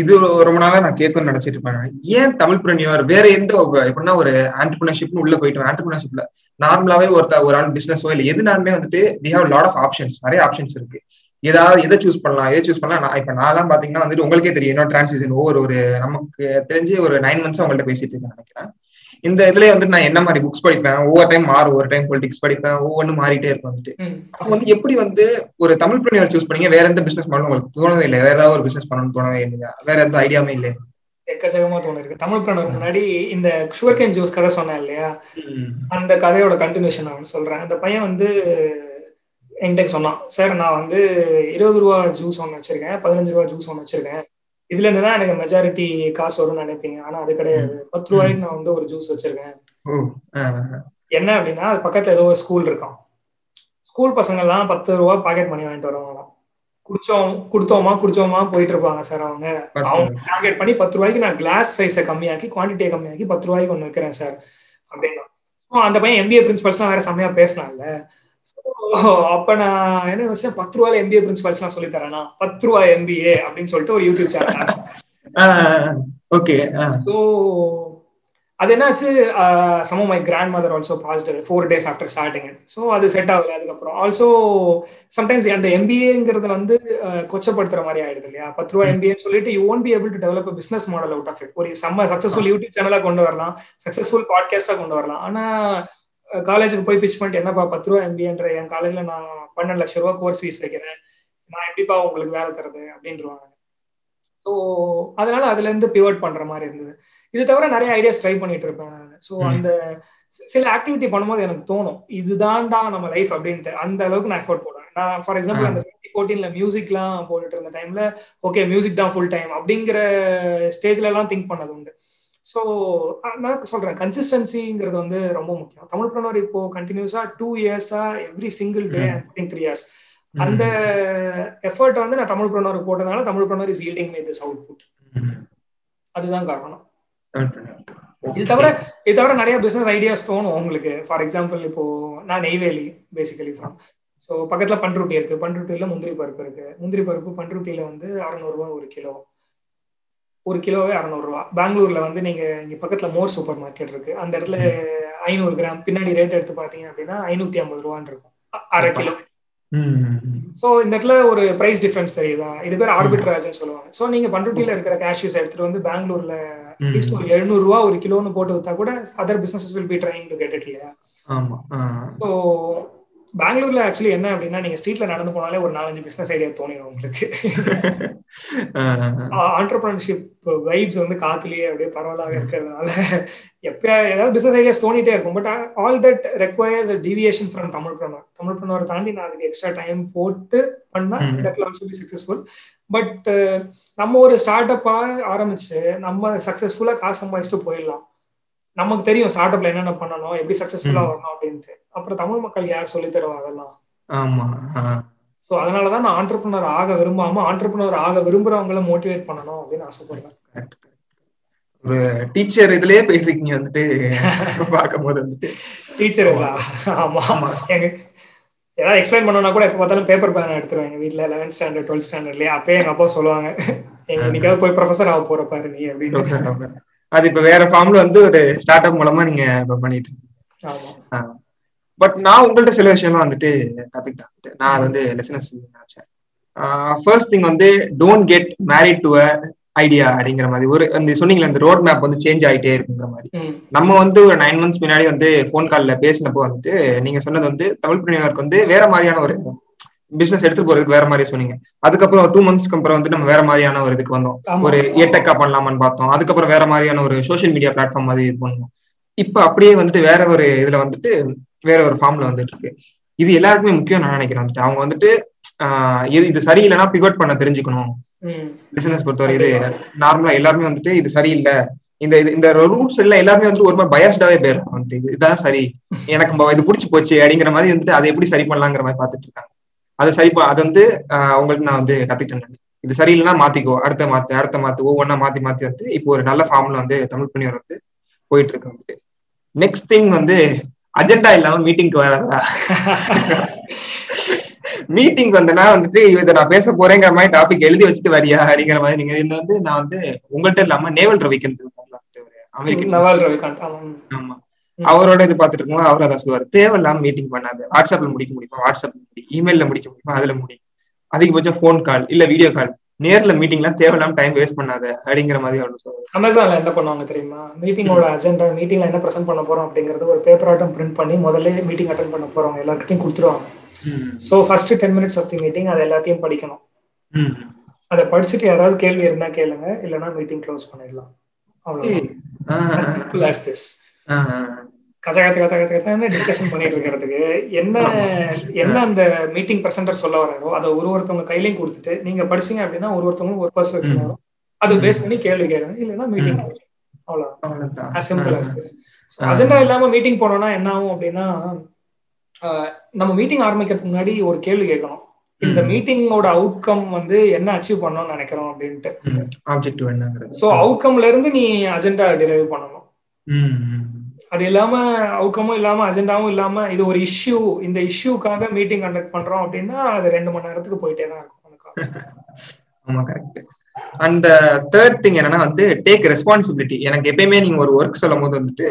இது ரொம்ப நாளா நான் கேட்கணும்னு நினைச்சிட்டு இருப்பேன். ஏன் தமிழ்பிரணியர் வேற எந்த எப்படின்னா ஒரு ஆண்டர்பிரினர்ஷிப்னு உள்ள போயிட்டு ஆண்டர்பிரினர்ஷிப்ல நார்மலாவே ஒரு ஆள் பிசினஸோ இல்லை எதுனாலுமே வந்துட்டு we have lot of options, நிறைய ஆப்ஷன்ஸ் இருக்கு. ஏதாவது எதை சூஸ் பண்ணலாம் நான் இப்ப நான்லாம் பாத்தீங்கன்னா வந்துட்டு உங்களுக்கே தெரியும் என்னோட டிரான்சாக்ஷன் ஒரு நமக்கு தெரிஞ்சு ஒரு 9 months அவங்கள்ட்ட பேசிட்டு இருக்கேன் நினைக்கிறேன். இந்த இதுல வந்து நான் என்ன மாதிரி புக்ஸ் படிப்பேன், ஒவ்வொரு டைம் மாறும், ஒரு டைம் பொலிட்டிக்ஸ் படிப்பேன், ஒவ்வொன்றும் மாறிட்டே இருப்பேன் வந்துட்டு. அப்போ வந்து எப்படி வந்து ஒரு தமிழ்பிரணியர் சூஸ் பண்ணீங்க? வேற எந்த பிசினஸ் பண்ணணும் உங்களுக்கு தோணவே இல்லை? வேற ஏதாவது ஒரு பிசினஸ் பண்ணணும்னு தோணவே இல்லையா? வேற எந்த ஐடியாவே இல்லை? எக்கச்சக்கமா தோணு இருக்கு. தமிழ்பிரணியர் முன்னாடி இந்த சுகர் கேன் ஜூஸ் கதை சொன்னேன் இல்லையா, அந்த கதையோட கண்டினியூஷன் நான் சொல்றேன். அந்த பையன் வந்து என்கிட்ட சொன்னான், சார் நான் வந்து 20 ரூபா ஜூஸ் ஒன்று வச்சிருக்கேன், 15 ரூபா ஜூஸ் ஒன்று வச்சிருக்கேன், இதுல இருந்து தான் எனக்கு மெஜாரிட்டி காசு வரும்னு நினைப்பீங்க. ஆனா அது கிடையாது. 10 ரூபாய்க்கு நான் வந்து ஒரு ஜூஸ் வச்சிருக்கேன். என்ன அப்படின்னா அது பக்கத்துல ஏதோ ஒரு ஸ்கூல் இருக்கும், ஸ்கூல் பசங்க எல்லாம் 10 ரூபா பாக்கெட் மணி வாங்கிட்டு வருவாங்க. குடிச்சோமா போயிட்டு இருப்பாங்க சார். அவங்க டார்கெட் பண்ணி 10 ரூபாய்க்கு நான் கிளாஸ் சைஸை கம்மியாக்கி குவான்டிட்டியை கம்மியாக்கி 10 ரூபாய்க்கு ஒன்று வைக்கிறேன் சார் அப்படின்னா. அந்த பையன் MBA பிரின்சிபல்ஸ்லாம் வேற செம்மையா பேசினால, அப்ப நான் என்ன விஷயம் 10 ரூபாயில MBA பிரின்சிபல்ஸ் எல்லாம் சொல்லி தரேனா, 10 ரூபாய் MBA அப்படின்னு சொல்லிட்டு ஒரு யூடியூப் சேனல். ஓகே, சோ அது என்னாச்சு, some of my grandmother also passed 4 days after starting. So அது செட் ஆகல. அதுக்கப்புறம் ஆல்சோ சம்டைம்ஸ் அந்த MBAங்கிறது வந்து கொச்சப்படுத்துற மாதிரி ஆயிடுது இல்லையா. 10 ரூபாய் MBAன்னு சொல்லிட்டு you won't be able to develop business model out of it. ஒரு செம்ம சக்சஸ்ஃபுல் யூடியூப் சேனலா கொண்டு வரலாம், சக்சஸ்ஃபுல் பாட்காஸ்டா கொண்டு வரலாம், ஆனா காலேஜுக்கு போய் பிச் பண்ணிட்டு என்னப்பா 10 ரூபா MBAன்ற என் காலேஜ்ல நான் 12 லட்ச ரூபா கோர்ஸ் ஃபீஸ் வைக்கிறேன், நான் எப்படிப்பா உங்களுக்கு வேலை தருது அப்படின்றாங்க. ஸோ அதனால அதுல இருந்து பிவட் பண்ற மாதிரி இருந்தது. இது தவிர நிறைய ஐடியாஸ் ட்ரை பண்ணிட்டு இருப்பேன் நான். ஸோ அந்த சில ஆக்டிவிட்டி பண்ணும்போது எனக்கு தோணும் இதுதான் நம்ம லைஃப் அப்படின்ட்டு. அந்த அளவுக்கு நான் எஃபோர்ட் போடுவேன். நான் ஃபார் எக்ஸாம்பிள் அந்த 2014ல மியூசிக்லாம் போட்டுட்டு இருந்த டைம்ல ஓகே மியூசிக் தான் ஃபுல் டைம் அப்படிங்கிற ஸ்டேஜ்ல எல்லாம் திங்க் பண்ணது உண்டு. ஸோ நான் சொல்றேன் கன்சிஸ்டன்சிங்கிறது வந்து ரொம்ப முக்கியம். தமிழ்பிரனர் இப்போ கண்டினியூஸா 2 years every single day 3 years அந்த எஃபர்ட் வந்து நான் தமிழ்பிரனர் போட்டதுனால Tamilpreneur is yielding me this output. அதுதான் காரணம். இது தவிர நிறைய பிசினஸ் ஐடியாஸ் தோணும் உங்களுக்கு. ஃபார் எக்ஸாம்பிள் இப்போ நான் நெய்வேலி பேசிக்கலி ஃப்ரம். ஸோ பக்கத்துல பண்ருட்டி இருக்கு, பண்ருட்டியில முந்திரி பருப்பு இருக்கு, முந்திரி பருப்பு பண்ருட்டியில வந்து 600 ரூபா ஒரு கிலோ, ஒரு கிலோவே 600 ரூபா. பெங்களூர்ல வந்து நீங்க இங்க பக்கத்துல மோர் சூப்பர் மார்க்கெட் இருக்கு, அந்த இடத்துல 500 கிராம் பின்னாடி ரேட் எடுத்து பாத்தீங்க அப்படின்னா 550 ரூபான்னு இருக்கும் அரை கிலோ. சோ இந்த இடத்துல ஒரு பிரைஸ் டிஃபரன்ஸ் தெரியுதா? இது பேர் ஆர்பிட்ராஜ்னு சொல்லுவாங்க. சோ நீங்க பண்ருட்டியில இருக்கிற கேஷ்யூஸ் எடுத்துட்டு வந்து பெங்களூர்ல அட்லீஸ்ட் ஒரு 700 ரூபா ஒரு கிலோன்னு போட்டு வித்தா கூட other businesses will be trying to get it இல்லையா. சோ பெங்களூர்ல ஆக்சுவலி என்ன அப்படின்னா நீங்க ஸ்ட்ரீட்ல நடந்து போனாலே ஒரு 4-5 பிசினஸ் ஐடியா தோணிடும் உங்களுக்கு. ஆண்டர்பிரனர்ஷிப் வைப்ஸ் வந்து காத்துலயே அப்படியே பரவலாக இருக்கிறதுனால எப்ப ஏதாவது பிசினஸ் ஐடியாஸ் தோணிட்டே இருக்கும். But all that requires a deviation from Tamilpreneur. Tamilpreneur தாண்டி நான் அதுக்கு எக்ஸ்ட்ரா டைம் போட்டு பண்ணா that will also be successful. But நம்ம ஒரு ஸ்டார்ட் அப்பா ஆரம்பிச்சு நம்ம சக்சஸ்ஃபுல்லா காசு சம்பாதிச்சுட்டு போயிடலாம். நமக்கு தெரியும் ஸ்டார்ட் அப்ல என்னென்ன பண்ணணும், எப்படி சக்சஸ்ஃபுல்லா வரணும் அப்படின்ட்டு. அப்புறம் தமிழ் மக்கள் யார் சொல்லி தருவா அதெல்லாம்? ஸோ அதனாலதான் நான் ஆண்டர்பிரனர் ஆக விரும்பாம ஆண்டர்பிரனர் ஆக விரும்புறவங்களை மோட்டிவேட் பண்ணணும் அப்படின்னு ஆசைப்படுறேன். ஒரு டீச்சர் இதுலயே போயிட்டு இருக்கீங்க வந்துட்டு பார்க்கும் போது வந்துட்டு டீச்சர். ஆமா ஆமா, எங்க ஏதாவது எக்ஸ்பிளைன் பண்ணோம்னா கூட எப்ப பார்த்தாலும் பேப்பர் பேனா எடுத்துருவேன் எங்க வீட்டுல 11th standard 12th standardலயே. அப்பயே எங்க அப்பா சொல்லுவாங்க இன்னைக்காவது போய் ப்ரொஃபஸர் ஆக போற பாரு நீ அப்படின்னு. அது இப்ப வேற ஃபார்ம்ல வந்து ஒரு ஸ்டார்ட் அப் மூலமா நீங்க பண்ணிட்டு இருக்கீங்க. பட் நான் உங்கள்ட்ட சில விஷயம்லாம் வந்துட்டு கத்துக்கிட்டேன். நான் வந்து லெசனஸ் நினைச்சேன். ஃபர்ஸ்ட் திங் வந்து don't get married to a idea அப்படிங்கிற மாதிரி ஒரு அந்த சொன்னீங்களே அந்த ரோட் மேப் வந்து சேஞ்ச் ஆகிட்டே இருக்குங்கிற மாதிரி. நம்ம வந்து ஒரு 9 months முன்னாடி வந்து ஃபோன் காலில் பேசினப்போ வந்துட்டு நீங்க சொன்னது வந்து தமிழ்பிரணியருக்கு வந்து வேற மாதிரியான ஒரு பிசினஸ் எடுத்துட்டு போறதுக்கு வேற மாதிரி சொன்னீங்க. அதுக்கப்புறம் ஒரு 2 months அப்புறம் வந்து நம்ம வேற மாதிரியான ஒரு இதுக்கு வந்தோம், ஒரு ஏட்டக்கா பண்ணலாமான்னு பார்த்தோம். அதுக்கப்புறம் வேற மாதிரியான ஒரு சோசியல் மீடியா பிளாட்ஃபார்ம் மாதிரி இது பண்ணோம். இப்ப அப்படியே வந்துட்டு வேற ஒரு இதுல வந்துட்டு வேற ஒரு ஃபார்ம்ல வந்துட்டு இருக்கு. இது எல்லாருக்குமே முக்கியம் நான் நினைக்கிறேன் வந்துட்டு. அவங்க வந்துட்டு இது சரியில்லைன்னா பிவட் பண்ண தெரிஞ்சுக்கணும். பிசினஸ் பொறுத்தவரை இது நார்மலா எல்லாருமே வந்துட்டு இது சரியில்லை இந்த இந்த ரூட்ஸ் எல்லாம் எல்லாமே வந்து ஒரு மாதிரி பயஸ்டாவே போயிடும். வந்துட்டு இது இதுதான் சரி, எனக்கு இது பிடிச்சி போச்சு அப்படிங்கிற மாதிரி வந்துட்டு அதை எப்படி சரி பண்ணலாங்கிற மாதிரி பார்த்துட்டு இருக்காங்க. அதை சரி அதை வந்து அவங்களுக்கு நான் வந்து கத்துக்கிட்டேன். இது சரியில்லைன்னா மாத்திக்கோ, அடுத்த மாத்து ஒவ்வொன்னா மாத்தி மாத்தி வந்து இப்போ ஒரு நல்ல ஃபார்ம்ல வந்து தமிழ் பண்ணி வந்து போயிட்டு இருக்கு. வந்துட்டு நெக்ஸ்ட் திங் வந்து அஜெண்டா இல்லாம மீட்டிங்க்கு வராதா. மீட்டிங் வந்தனா வந்துட்டு இதை நான் பேச போறேங்கிற மாதிரி டாபிக் எழுதி வச்சுட்டு வரியா அப்படிங்கிற மாதிரி. நீங்க இதுல வந்து நான் வந்து உங்கள்கிட்ட இல்லாம நேவல் ரவிகாந்த் அமெரிக்கன் அவரோட இது பாத்துட்டு இருக்கோம். அவர் அதான் சொல்லுவார், தேவையில்லாம மீட்டிங் பண்ணாது. வாட்ஸ்அப்ல முடிக்க முடியுமா? வாட்ஸ்அப்ல முடி. இமெயில முடிக்க முடியுமா? அதுல முடி. அதிகபட்சம் போன் கால் இல்ல வீடியோ கால். நேர்ல மீட்டிங் எல்லாம் தேவையில்லாம டைம் வேஸ்ட் பண்ணாது அப்படிங்கிற மாதிரி அவர் சொல்லுவார். அமேசான்ல என்ன பண்ணுவாங்க தெரியுமா? மீட்டிங்கோட அஜெண்டா, மீட்டிங்ல என்ன பிரசன்ட் பண்ண போறோம் அப்படிங்கறது ஒரு பேப்பர் ஆட்டம் பிரிண்ட் பண்ணி முதல்ல மீட்டிங் அட்டெண்ட் பண்ண போறவங்க எல்லாருக்கிட்டையும் கொடுத்துருவாங்க. So first 10 minutes of the meeting அத எல்லாத்தையும் படிக்கணும். அத படிச்சிட்டு யாராவது கேள்வி இருந்தா கேளுங்க, இல்லனா மீட்டிங் க்ளோஸ் பண்ணிடலாம். அவ்வளவுதான். Simple as this. கச்ச டிஸ்கஷன் பண்ணிட்டு இருக்கிறதுக்கு என்ன என்ன அந்த மீட்டிங் பிரசன்டர் சொல்ல வராரோ அதை ஒருத்தவங்க கையிலையும் கொடுத்துட்டு நீங்க படிச்சீங்க அப்படின்னா ஒருத்தவங்களுக்கு ஒரு பர்ஸ்பெக்டிவ் வரும். அதை பேஸ் பண்ணி கேள்வி கேளுங்க, இல்லைன்னா மீட்டிங் க்ளோஸ். அவ்வளவுதான். As simple as this. Agenda இல்லாம மீட்டிங் போனோம்னா என்ன ஆகும் அப்படின்னா, நம்ம மீட்டிங் ஆரம்பிக்கிறதுக்கு முன்னாடி ஒரு கேள்வி கேட்கணும். இந்த மீட்டிங்கோட அவுட்கம் வந்து என்ன அச்சீவ் பண்ணணும்னு நினைக்கிறோம் அப்படின்ட்டு. சோ அவுட்கம்ல இருந்து நீ அஜெண்டா டிரைவ் பண்ணணும். அது இல்லாம அவுட்கமும் இல்லாம அஜெண்டாவும் இல்லாம இது ஒரு இஷ்யூ, இந்த இஷ்யூக்காக மீட்டிங் கண்டக்ட் பண்றோம் அப்படின்னா அது 2 மணி நேரத்துக்கு போயிட்டே தான் இருக்கும். அந்த தேர்ட் திங் என்னன்னா வந்து டேக் ரெஸ்பான்சிபிலிட்டி. எனக்கு எப்பயுமே நீங்க ஒரு ஒர்க் சொல்லும் போது வந்துட்டு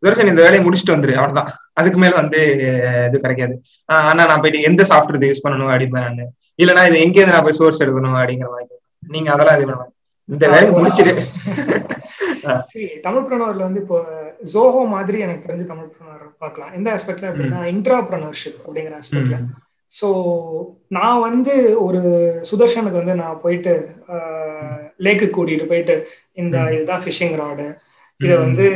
சுதர்ஷன் இந்த வேலையை முடிச்சுட்டு வந்துரு அவ்வளவுதான், அதுக்கு மேல வந்து இது கிடைக்காது. ஆனா நான் போயிட்டு எந்த சாஃப்ட்வேர் இது யூஸ் பண்ணணும் அப்படிப்பேன் நான், இல்லைன்னா இது எங்கேயிருந்து நான் போய் சோர்ஸ் எடுக்கணும் அப்படிங்கிற மாதிரி. நீங்க அதெல்லாம் இது பண்ணுவாங்க இந்த வேலையை முடிச்சுட்டு. சரி, தமிழ் பிரனர்ல வந்து இப்போ ஜோஹோ மாதிரி எனக்கு தெரிஞ்சு தமிழ் பிரனர் பார்க்கலாம். எந்த ஆஸ்பெக்ட்ல அப்படின்னா இன்ட்ராப்ரனர்ஷிப் அப்படிங்கிற ஆஸ்பெக்ட்ல. ஸோ நான் வந்து ஒரு சுதர்ஷனுக்கு வந்து நான் போயிட்டு லேக்கு கூட்டிட்டு போயிட்டு இந்த இதுதான் ஃபிஷிங் ராடு, இதை வந்து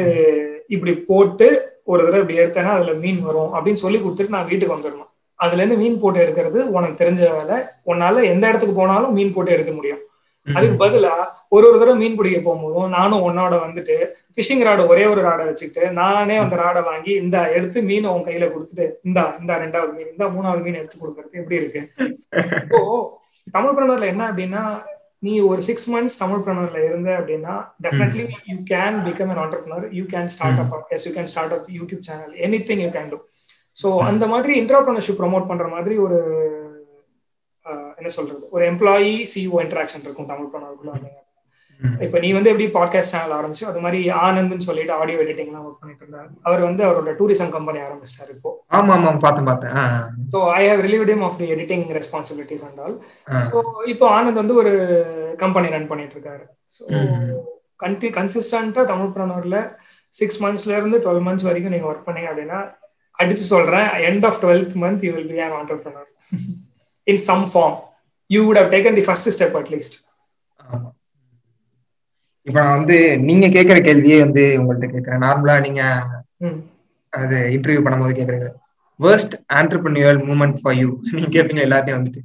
இப்படி போட்டு ஒரு தடவை இப்படி எடுத்தேன்னா அதுல மீன் வரும் அப்படின்னு சொல்லி கொடுத்துட்டு நான் வீட்டுக்கு வந்துடணும். அதுல இருந்து மீன் போட்டு எடுக்கிறது உனக்கு தெரிஞ்ச வேலை, உன்னால எந்த இடத்துக்கு போனாலும் மீன் போட்டு எடுக்க முடியும். அதுக்கு பதிலா ஒரு தடவை மீன் பிடிக்க போகும்போதும் நானும் உன்னோட வந்துட்டு ஃபிஷிங் ராடு ஒரே ஒரு ராடை வச்சுக்கிட்டு நானே அந்த ராடை வாங்கி இந்த எடுத்து மீன் உன் கையில கொடுத்துட்டு இந்த 2வது மீன் இந்த 3வது மீன் எடுத்து கொடுக்கறது எப்படி இருக்கு? இப்போ தமிழ் பிரனர்ல என்ன அப்படின்னா, நீ ஒரு 6 months தமிழ் பிரனர்ல இருந்த அப்படின்னா definitely you can become an entrepreneur, you can start up podcast, you can start up YouTube channel, anything you can do. So அந்த மாதிரி இன்ட்ராப்ரனர்ஷிப் ப்ரொமோட் பண்ற மாதிரி ஒரு என்ன சொல்றது ஒரு எம்ப்ளாயி சிஇஓ இன்டராக்ஷன் இருக்கும் தமிழ் பிரனர்க்குள்ள. இப்ப நீ வந்து எப்படி பாட்காஸ்ட் சேனல் ஆரம்பிச்சு அது மாதிரி ஆனந்த்னு சொல்லிட்டு ஆடியோ எடிட்டிங் எல்லாம் ஒர்க் பண்ணிட்டு இருந்தாரு. அவர் வந்து அவரோட டூரிசம் கம்பெனி ஆரம்பிச்சாரு இப்போ. So I have relieved him of the editing responsibilities and all. So இப்போ ஆனந்த் வந்து ஒரு கம்பெனி ரன் பண்ணிட்டு இருக்காரு. So கன்சிஸ்டன்ட்டா தமிழ் பிரனர்ல 6 monthsல இருந்து 12 months வரைக்கும் நீங்க ஒர்க் பண்ணீங்க அப்படின்னா அடிச்சு சொல்றேன், end of 12th month you will be an entrepreneur in some form. You would have taken the first step at least. இப்ப நான் வந்து நீங்க கேட்கற கேள்வியே வந்து உங்கள்கிட்ட கேட்கறேன். நார்மலா நீங்க அது இன்டர்வியூ பண்ணும்போது கேட்கறீங்க worst entrepreneurial moment for you, நீங்க கேப்பீங்க எல்லாத்தையும் வந்துட்டு.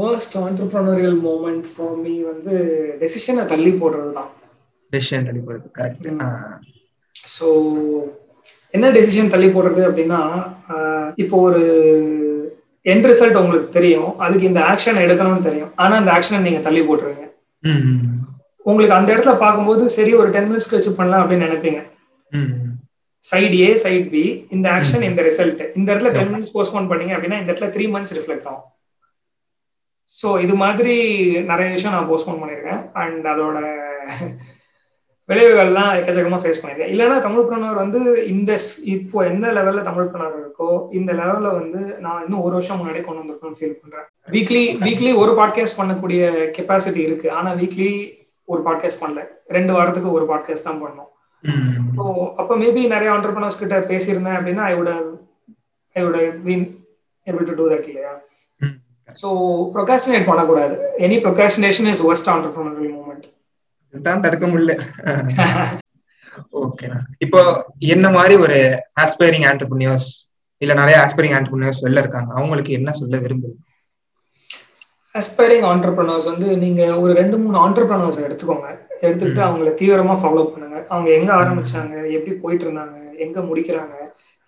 worst entrepreneurial moment for me வந்து டெசிஷனை தள்ளி போடுறதுதான். டெசிஷன் தள்ளி போடுறது கரெக்ட். சோ என்ன டெசிஷன் தள்ளி போடுறது அப்படின்னா, இப்போ ஒரு எண்ட் ரிசல்ட் உங்களுக்கு தெரியும், அதுக்கு இந்த ஆக்ஷன் எடுக்கணும்னு தெரியும், ஆனா அந்த ஆக்ஷனை நீங்க தள்ளி போட்டுருவீங்க. உங்களுக்கு அந்த இடத்துல பார்க்கும்போது சரி ஒரு 10 minutes கழிச்சு பண்ணலாம் அப்படின்னு நினைப்பீங்க. சைட் ஏ சைட் பி, இந்த ஆக்ஷன் இந்த ரிசல்ட், இந்த இடத்துல 10 minutes போஸ்ட்போன் பண்ணீங்க அப்படின்னா இந்த இடத்துல 3 months ரிஃப்ளெக்ட் ஆகும். ஸோ இது மாதிரி நிறைய விஷயம் நான் போஸ்ட்போன் பண்ணியிருக்கேன் அண்ட் அதோட விளைவுகள்லாம் எக்கச்சக்கமா ஃபேஸ் பண்ணியிருக்கேன். இல்லைன்னா தமிழ் பிரனர் வந்து இந்த இப்போ என்ன லெவல்ல தமிழ் பிரனர் இருக்கோ இந்த லெவல்ல வந்து நான் இன்னும் ஒரு வருஷம் முன்னாடி கொண்டு வந்திருக்கணும்னு ஃபீல் பண்றேன். வீக்லி ஒரு பாட்காஸ்ட் பண்ணக்கூடிய கெப்பாசிட்டி இருக்கு, ஆனா வீக்லி ஒரு பாட்காஸ்ட் பண்ணல, 2 வாரத்துக்கு ஒரு பாட்காஸ்ட் தான் பண்ணோம். ஸோ அப்போ மேபி நிறைய ஆண்டர்பிரனர்ஸ் கிட்ட பேசியிருந்தேன் அப்படின்னா I would been able to do that இல்லையா? ஸோ ப்ரொகாஸ்டினேட் பண்ணக்கூடாது. Any procrastination is worst entrepreneurial moment. இதுதான் தடுக்க முடியல. ஓகேண்ணா, இப்போ என்ன மாதிரி ஒரு ஆஸ்பைரிங் ஆண்டர்பிரனர்ஸ் இல்ல நிறைய ஆஸ்பைரிங் ஆண்டர்பிரனர்ஸ் வெளில இருக்காங்க, அவங்களுக்கு என்ன சொல்ல விரும்புது? ஆஸ்பைரிங் ஆண்டர்பிரனர்ஸ் வந்து நீங்க ஒரு 2-3 ஆண்டர்பிரனர்ஸ் எடுத்துக்கோங்க. எடுத்துக்கிட்டு அவங்கள தீவிரமா ஃபாலோ பண்ணுங்க. அவங்க எங்க ஆரம்பிச்சாங்க, எப்படி போயிட்டு இருந்தாங்க, எங்க முடிக்கிறாங்க,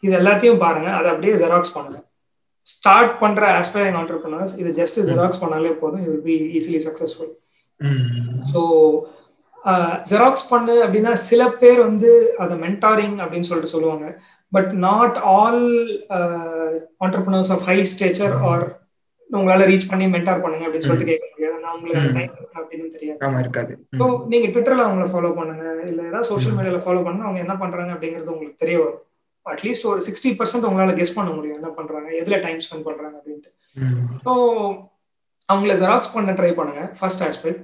இது எல்லாத்தையும் பாருங்க. அதை அப்படியே ஜெராக்ஸ் பண்ணுங்க. ஸ்டார்ட் பண்ற ஆஸ்பைரிங் என்டர்பிரனர்ஸ் இது ஜஸ்ட் ஜெராக்ஸ் பண்ணாலே போதும், you will be easily successful. So xerox பண்ணு அப்படின்னா சில பேர் வந்து அதை மென்டாரிங் அப்படின்னு சொல்லிட்டு சொல்லுவாங்க. But not all entrepreneurs of high stature are உங்களால ரீச் பண்ணி மென்டார் பண்ணுங்க அப்படின்னு சொல்லிட்டு கேட்க முடியாது. நான் உங்களுக்கு டைம் இருக்கு அப்படின்னு தெரியாது. ஸோ நீங்க ட்விட்டர்ல அவங்களை ஃபாலோ பண்ணுங்க, இல்ல ஏதாவது சோஷியல் மீடியால ஃபாலோ பண்ணுங்க. அவங்க என்ன பண்றாங்க அப்படிங்கிறது உங்களுக்கு தெரிய வரும். அட்லீஸ்ட் ஒரு 60% உங்களால கெஸ் பண்ண முடியும் என்ன பண்றாங்க, எதுல டைம் ஸ்பெண்ட் பண்றாங்க அப்படின்ட்டு. ஸோ அவங்கள ஜெராக்ஸ் பண்ண ட்ரை பண்ணுங்க, ஃபர்ஸ்ட் ஆஸ்பெக்ட்.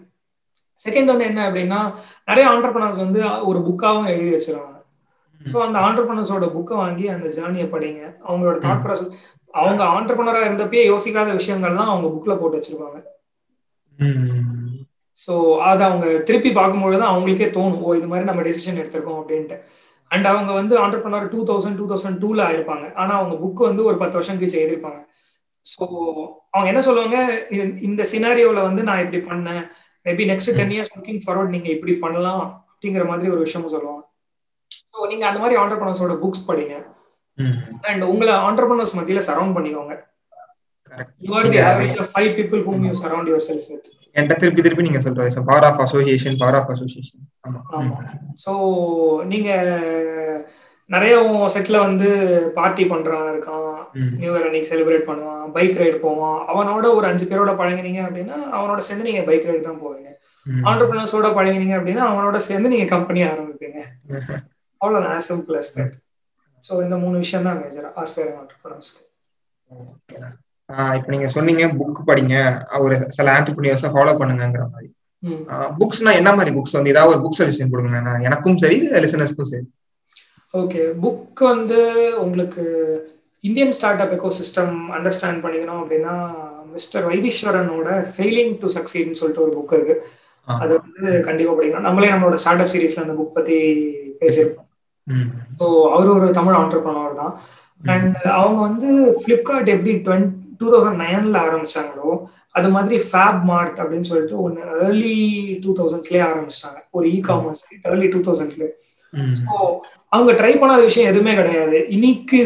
செகண்ட் வந்து என்ன அப்படின்னா, நிறைய ஆண்டர்பிரனர்ஸ் வந்து ஒரு புக்காவும் எழுதி வச்சிருவாங்க. ஸோ அந்த ஆண்டர்பிரனர்ஸோட புக்கை வாங்கி அந்த ஜேர்னியை படிங்க. அவங்களோட தாட் ப்ராசஸ், அவங்க ஆண்டர்பிரனரா இருந்தப்பயே யோசிக்காத விஷயங்கள்லாம் அவங்க புக்ல போட்டு வச்சிருப்பாங்க. ஸோ அதை அவங்க திருப்பி பார்க்கும்பொழுதுதான் அவங்களுக்கே தோணும், ஓ இது மாதிரி நம்ம டெசிஷன் எடுத்திருக்கோம் அப்படின்ட்டு. அண்ட் அவங்க வந்து ஆண்டர்பிரனர் 2000-2002 ஆயிருப்பாங்க. ஆனா அவங்க புக் வந்து ஒரு 10 வருஷம் கழிச்சு எழுதிருப்பாங்க. ஸோ அவங்க என்ன சொல்லுவாங்க, இந்த சினாரியோல வந்து நான் இப்படி பண்ணேன், maybe next 10 years looking forward நீங்க இப்படி பண்ணலாம் அப்படிங்கிற மாதிரி ஒரு விஷயமும் சொல்லுவாங்க. ஸோ நீங்க அந்த மாதிரி ஆண்டர்பிரனர்ஸோட புக்ஸ் படிங்க. அண்ட் உங்களை ஆண்டர்பிரனர்ஸ் மத்தியில சரவுண்ட் பண்ணிக்கோங்க. You are the average of 5 people whom you surround yourself with. என்கிட்ட திருப்பி நீங்க சொல்றது power of association. ஆமா. சோ நீங்க நிறைய செட்ல வந்து பார்ட்டி பண்றான் இருக்கான், நியூ இயர் அன்னைக்கு செலிப்ரேட் பண்ணுவான், பைக் ரைடு போவான். அவனோட ஒரு 5 பேரோட பழங்கினீங்க அப்படின்னா அவனோட சேர்ந்து நீங்க பைக் ரைடு தான் போவீங்க. ஆண்டர்பிரனர்ஸோட பழங்கினீங்க அப்படின்னா அவனோட சேர்ந்து நீங்க கம்பெனியை ஆரம்பிப்பீங்க. அவ்வளவுதான், சிம்பிள் அஸ் தட். ஸோ இந்த 3 விஷயம் தான் மேஜர் ஆஸ்பைரிங் ஆண்டர்பிரனர்ஸ்க்கு. இப்ப நீங்க சொன்னீங்க புக் படிங்க, ஒரு சில ஆண்டர்பிரனர்ஸை ஃபாலோ பண்ணுங்கிற மாதிரி. புக்ஸ்னா என்ன மாதிரி புக்ஸ் வந்து ஏதாவது ஒரு புக் சஜஷன் கொடுங்க, எனக்கும் சரி லிசனர்ஸ்க்கும் சரி. ஓகே, புக் வந்து உங்களுக்கு Indian start up ecosystem understand பண்ணிக்கணும் அப்படின்னா மிஸ்டர் வைத்தீஸ்வரனோட ஃபெயிலிங் டு சக்சீட்னு சொல்லிட்டு ஒரு புக் இருக்கு. அது வந்து கண்டிப்பா படிக்கணும். நம்மளே நம்மளோட ஸ்டார்ட் அப் சீரீஸ்ல அந்த புக் பத்தி பேசியிருக்கோம். ஸோ அவரு ஒரு தமிழ் ஆண்டர்பிரனர் தான். அண்ட் அவங்க வந்து ஃபிளிப்கார்ட் எப்படி 2009 ஆரம்பிச்சாங்களோ அது மாதிரி ஃபேப் மார்ட் அப்படின்னு சொல்லிட்டு ஒன்னு ஏர்லி 2000s ஆரம்பிச்சிட்டாங்க. ஒரு e commerce early 2000s. So அவங்க ட்ரை பண்ணாத விஷயம் எதுவுமே கிடையாது. இன்னைக்கு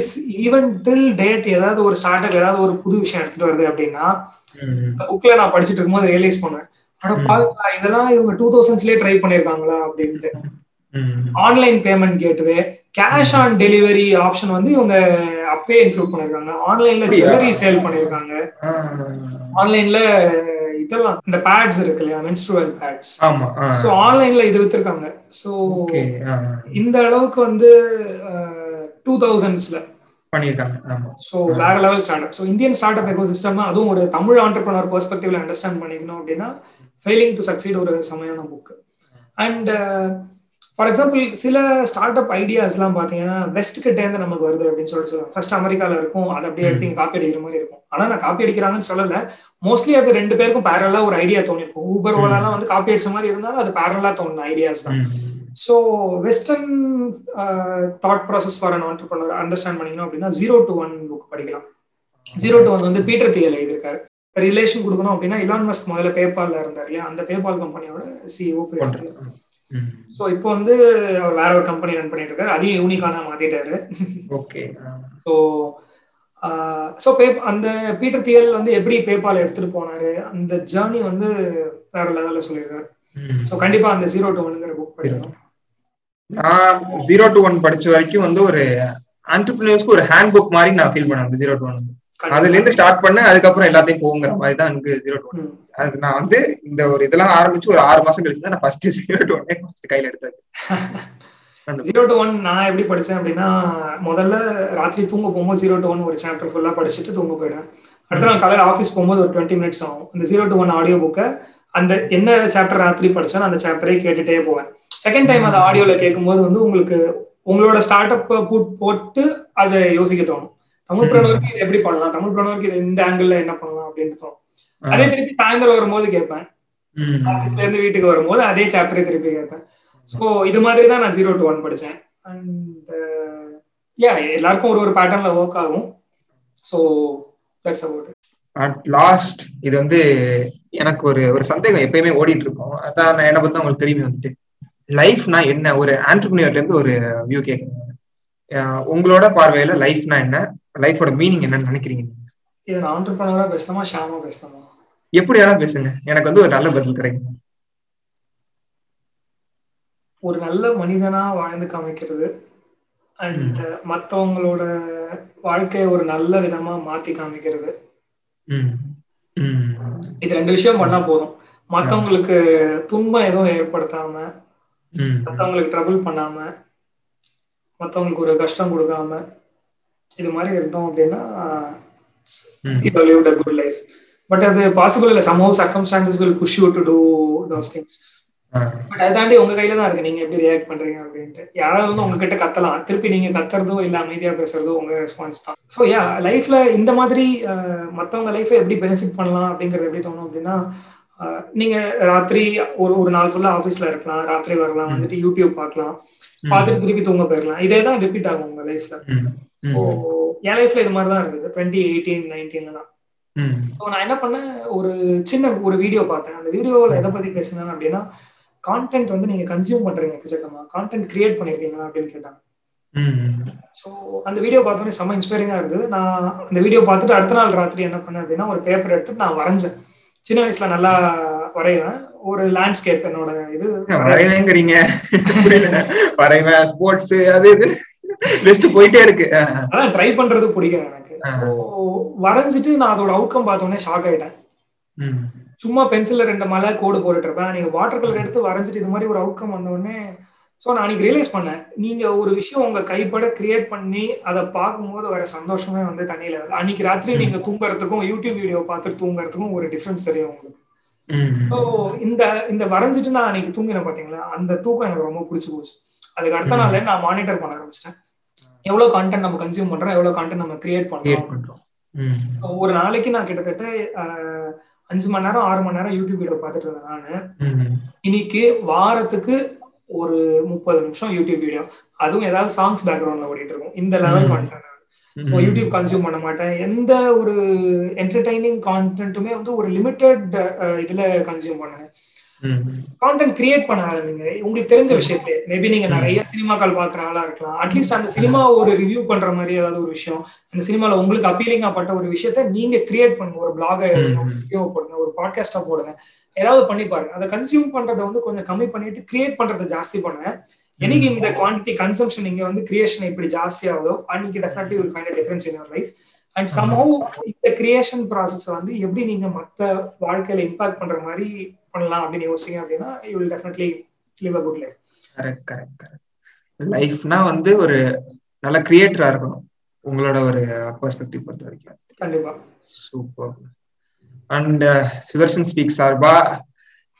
ஈவன் டில் டேட் ஏதாவது ஒரு ஸ்டார்ட் அப் ஏதாவது ஒரு புது விஷயம் எடுத்துட்டு வருது அப்படின்னா புக்ல நான் படிச்சுட்டு இருக்கும்போது ரியலைஸ் பண்ணுவேன், ஆனா பாருங்களா இதெல்லாம் இவங்க 2000s ட்ரை பண்ணிருக்காங்களா அப்படின்ட்டு. Online payment gateway, cash on delivery option வந்து இவங்க அப்பே இன்க்ளூட் பண்ணிருக்காங்க. ஆன்லைன்ல ஜுவல்லரி சேல் பண்ணிருக்காங்க. ஆன்லைன்ல இதெல்லாம் இந்த பேட்ஸ் இருக்கு இல்லையா, மென்ஸ்ட்ரூவல் பேட்ஸ், சோ ஆன்லைன்ல இது வித்திருக்காங்க. சோ இந்த அளவுக்கு வந்து 2000s பண்ணிருக்காங்க. சோ வேற level start up. So Indian start up ecosystem அதுவும் ஒரு தமிழ் ஆண்டர்பிரனர் பெர்ஸ்பெக்டிவ்ல அண்டர்ஸ்டாண்ட் பண்ணிக்கணும் அப்படின்னா ஃபெயிலிங் டு சக்சீட் ஒரு சமையான புக். அண்ட் ஃபார் எக்ஸாம்பிள் சில ஸ்டார்ட் அப் ஐடியாஸ்லாம் பார்த்தீங்கன்னா வெஸ்ட்கிட்டேருந்து நமக்கு வருது அப்படின்னு சொல்லிட்டு சொல்லுவாங்க. ஃபர்ஸ்ட் அமெரிக்கால இருக்கும், அதை அப்படியே எடுத்து காப்பி அடிக்கிற மாதிரி இருக்கும். ஆனால் நான் காப்பி அடிக்கிறாங்கன்னு சொல்லலை, மோஸ்ட்லி அது 2 பேருக்கும் பேரலா ஒரு ஐடியா தோணிருக்கும். ஊபர் ஓலாலாம் வந்து காப்பி அடிச்ச மாதிரி இருந்தாலும் அது பேரலா தோணும் ஐடியாஸ் தான். So western thought process for an entrepreneur understand பண்ணிக்கணும் அப்படின்னா 0-1 புக் படிக்கலாம். 0-1 வந்து பீட்டர் தியல் எழுதியிருக்காரு. ரிலேஷன் கொடுக்கணும் அப்படின்னா இலான் மஸ்க் முதல்ல பேபால்ல இருந்தார் இல்லையா, அந்த பேபால் கம்பெனியோட சிஇஓ போயிட்டு. சோ இப்போ வந்து அவர் வேற ஒரு கம்பெனி ரன் பண்ணிட்டு இருக்காரு, அதையும் யூனிகானா மாத்திட்டாரு. ஓகே, சோ அந்த பீட்டர் தியல் வந்து எப்படி பேபால் எடுத்துட்டு போனாரு அந்த ஜர்னி வந்து வேற லெவல்ல சொல்லியிருக்காரு. சோ கண்டிப்பா அந்த 0-1 புக் படிக்கணும். நான் 0-1 படிச்ச வரைக்கும் வந்து ஒரு ஆண்டர்பிரனர்ஸ்க்கு ஒரு ஹேண்ட் புக் மாதிரி நான் ஃபீல் பண்ணேன். 0-1 அதுல இருந்து ஸ்டார்ட் பண்ண, அதுக்கப்புறம் எல்லாத்தையும் போகுங்கிற மாதிரி தான் எனக்கு 0-1. அது நான் வந்து இந்த ஒரு இதெல்லாம் ஆரம்பிச்சு ஒரு 6 மாசம் கழிச்சு தான் நான் ஃபர்ஸ்ட் 0-1 கையில எடுத்தேன். 0-1 நான் எப்படி படிச்சேன் அப்படின்னா, முதல்ல ராத்திரி தூங்க போகும்போது 0-1 ஒரு சாப்டர் ஃபுல்லா படிச்சுட்டு தூங்க போயிடுவேன். அடுத்த நான் காலையில ஆஃபீஸ் போகும்போது ஒரு 20 minutes ஆகும். அந்த 0-1 ஆடியோ புக்கை அந்த என்ன சாப்டர் ராத்திரி படிச்சேன் அந்த சாப்டரே கேட்டுட்டே போவேன். செகண்ட் டைம் அந்த ஆடியோல கேட்கும்போது வந்து உங்களுக்கு உங்களோட ஸ்டார்ட் அப் போட்டு அதை யோசிக்க தோணும். தமிழ் பிரனருக்கு இது எப்படி பண்ணலாம், தமிழ் பிரனருக்கு இது இந்த ஆங்கிள் என்ன பண்ணலாம் அப்படின்னு. அதே திருப்பி சாயந்தரம் வரும்போது கேட்பேன், ஆபீஸ்ல இருந்து வீட்டுக்கு வரும்போது அதே சாப்டரை திருப்பி கேட்பேன். சோ இது மாதிரி தான் நான் 0-1 படிச்சேன். அண்ட் எல்லாருக்கும் ஒரு ஒரு பேட்டர்ன்ல ஒர்க் ஆகும். So that's about it. At last இது வந்து எனக்கு ஒரு ஒரு சந்தேகம் எப்பயுமே ஓடிட்டு இருக்கும். அதான் நான் என்ன பத்தி உங்களுக்கு திரும்பி வந்துட்டு லைஃப்னா என்ன, ஒரு ஆண்டர்பிரினியர்ல இருந்து ஒரு வியூ கேட்குறீங்க, உங்களோட பார்வையில லைஃப்னா என்ன, லைஃபோட மீனிங் என்னன்னு நினைக்கிறீங்க? ஆண்டர்பிரினியரா பேசணுமா ஷாமா பேசணுமா? எப்படி யாராவது பேசுங்க, எனக்கு வந்து ஒரு நல்ல பதில் கிடைக்கும். ஒரு நல்ல மனிதனா வாழ்ந்து காமிக்கிறது அண்ட் மற்றவங்களோட வாழ்க்கையை ஒரு நல்ல விதமா மாத்தி காமிக்கிறது, இது ரெண்டு விஷயம் பண்ணா போதும். மத்தவங்களுக்கு துன்பம் எதுவும் ஏற்படுத்தாம, மத்தவங்களுக்கு ட்ரபிள் பண்ணாம, மத்தவங்களுக்கு ஒரு கஷ்டம் கொடுக்காம இது மாதிரி இருந்தோம் அப்படின்னா குட் லைஃப். பட் அது பாசிபிள் இல்ல, somehow circumstances will push you to do those things. But அதை தாண்டி உங்க கையில தான் இருக்கு, நீங்க எப்படி ரியாக்ட் பண்றீங்க அப்படின்ட்டு. யாராவது வந்து உங்ககிட்ட கத்தலாம், திருப்பி நீங்க கத்துறதோ இல்ல அமைதியா பேசுறதோ உங்க ரெஸ்பான்ஸ் தான். ஸோ யா லைஃப்ல இந்த மாதிரி மத்தவங்க லைஃபை எப்படி பெனிஃபிட் பண்ணலாம் அப்படிங்கறது எப்படி தோணும் அப்படின்னா, நீங்க ராத்திரி ஒரு நாள் ஃபுல்லா ஆஃபீஸ்ல இருக்கலாம், ராத்திரி வரலாம், வந்துட்டு யூடியூப் பார்க்கலாம், பார்த்துட்டு திருப்பி தூங்க போயிடலாம். இதே தான் ரிப்பீட் ஆகும் உங்க லைஃப்ல. என் லைஃப்ல இது மாதிரிதான் இருந்தது 2018-19. நான் என்ன பண்ணேன், ஒரு சின்ன ஒரு வீடியோ பார்த்தேன். அந்த வீடியோவில் எதை பத்தி பேசுனேன் அப்படின்னா, கான்டென்ட் வந்து நீங்க கன்சியூம் பண்றீங்க எக்கச்சக்கமா, கான்டென்ட் கிரியேட் பண்ணிருக்கீங்களா அப்படின்னு கேட்டாங்க. ஸோ அந்த வீடியோ பார்த்தோன்னே செம்ம இன்ஸ்பைரிங்கா இருந்தது. நான் அந்த வீடியோ பார்த்துட்டு அடுத்த நாள் ராத்திரி என்ன பண்ணேன் அப்படின்னா, ஒரு பேப்பர் எடுத்துட்டு நான் வரைஞ்சேன். சின்ன வயசுல நல்லா வரைவேன், ஒரு லேண்ட்ஸ்கேப் என்னோட இது வரைவேங்கிறீங்க வரைவேன், ஸ்போர்ட்ஸ் அது இது லிஸ்ட் போயிட்டே இருக்கு. அதான் ட்ரை பண்றது பிடிக்கும் எனக்கு. ஸோ வரைஞ்சிட்டு நான் அதோட அவுட்கம் பார்த்தோன்னே ஷாக் ஆயிட்டேன். சும்மா பென்சில்ல ரெண்டு மலை கோடு போட்டுட்டு இருப்பேன், நீங்க வாட்டர் கலர் எடுத்து வரைஞ்சிட்டு இது மாதிரி ஒரு அவுட்கம் வந்த உடனே ஸோ நான் அன்னைக்கு ரியலைஸ் பண்ணேன், நீங்க ஒரு விஷயம் உங்க கைப்பட கிரியேட் பண்ணி அதை பார்க்கும்போது வர சந்தோஷமே வந்து தண்ணியில. அன்னைக்கு ராத்திரி நீங்க தூங்குறதுக்கும் யூடியூப் வீடியோ பார்த்துட்டு தூங்குறதுக்கும் ஒரு டிஃபரன்ஸ் தெரியும் உங்களுக்கு. ஸோ இந்த வரைஞ்சிட்டு நான் அன்னைக்கு தூங்கினேன் பாத்தீங்களா, அந்த தூக்கம் எனக்கு ரொம்ப பிடிச்சி போச்சு. அதுக்கு அடுத்த நாள்ல நான் மானிட்டர் பண்ண ஆரம்பிச்சிட்டேன், எவ்வளவு கான்டென்ட் நம்ம கன்சியூம் பண்றோம், எவ்வளவு கான்டென்ட் நம்ம கிரியேட் பண்றோம். ஒரு நாளைக்கு நான் கிட்டத்தட்ட 5 மணி நேரம் 6 மணி நேரம் யூடியூப் வீடியோ பார்த்துட்டு இருந்தேன் நான். இன்னைக்கு வாரத்துக்கு ஒரு 30 நிமிஷம் யூடியூப் வீடியோ, அதுவும் ஏதாவது சாங்ஸ் பேக்ரவுண்ட்ல ஓடிட்டு இருக்கும். இந்த level content so YouTube consume பண்ண மாட்டேன். எந்த ஒரு என்டர்டைனிங் கான்டென்ட்டுமே வந்து ஒரு லிமிட்டட் இதுல கன்சியூம் பண்ணுங்க. கான்டென்ட் கிரியேட் பண்ண ஆரம்பிங்க உங்களுக்கு தெரிஞ்ச விஷயத்துல. மேபி நீங்க நிறைய சினிமாக்கள் பாக்குற ஆளா இருக்கலாம், அட்லீஸ்ட் அந்த சினிமா ஒரு ரிவ்யூ பண்ற மாதிரி ஏதாவது ஒரு விஷயம், அந்த சினிமால உங்களுக்கு அப்பீலிங்கா பட்ட ஒரு விஷயத்த நீங்க கிரியேட் பண்ணுங்க. ஒரு பிளாக வீடியோ போடுங்க, ஒரு பாட்காஸ்டா போடுங்க, ஏதாவது பண்ணி பாருங்க. அதை கன்சியூம் பண்றதை வந்து கொஞ்சம் கம்மி பண்ணிட்டு கிரியேட் பண்றதை ஜாஸ்தி பண்ணுங்க. எனக்கு இந்த குவான்டிட்டி கன்சம்ஷன் இங்க வந்து கிரியேஷன் இப்படி ஜாஸ்தி ஆகுதோ அன்னைக்கு definitely you will find a difference in your life. And somehow இந்த கிரியேஷன் ப்ராசஸ் வந்து எப்படி நீங்க மற்ற வாழ்க்கையில இம்பாக்ட் பண்ற மாதிரி பண்ணலாம் அப்படின்னு யோசிங்க அப்படின்னா you will definitely live a good life. Correct, correct, correct. Life-னா வந்து ஒரு நல்ல கிரியேட்டரா இருக்கணும் உங்களோட ஒரு பெர்ஸ்பெக்டிவ் பொறுத்த வரைக்கும். கண்டிப்பா. சூப்பர். அண்ட் சுதர்ஷன் ஸ்பீக்ஸ் சார்பா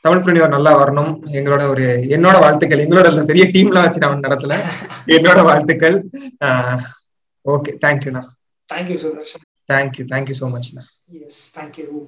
தமிழ் பிரணியர் நல்லா வரணும், எங்களோட ஒரு என்னோட வாழ்த்துக்கள். எங்களோட பெரிய டீம்லாம் வச்சு நான் நடத்தல, என்னோட வாழ்த்துக்கள். ஓகே, தேங்க்யூண்ணா. Thank you Sudarshan. Thank you, thank you so மச்ண்ணா. Yes, thank you.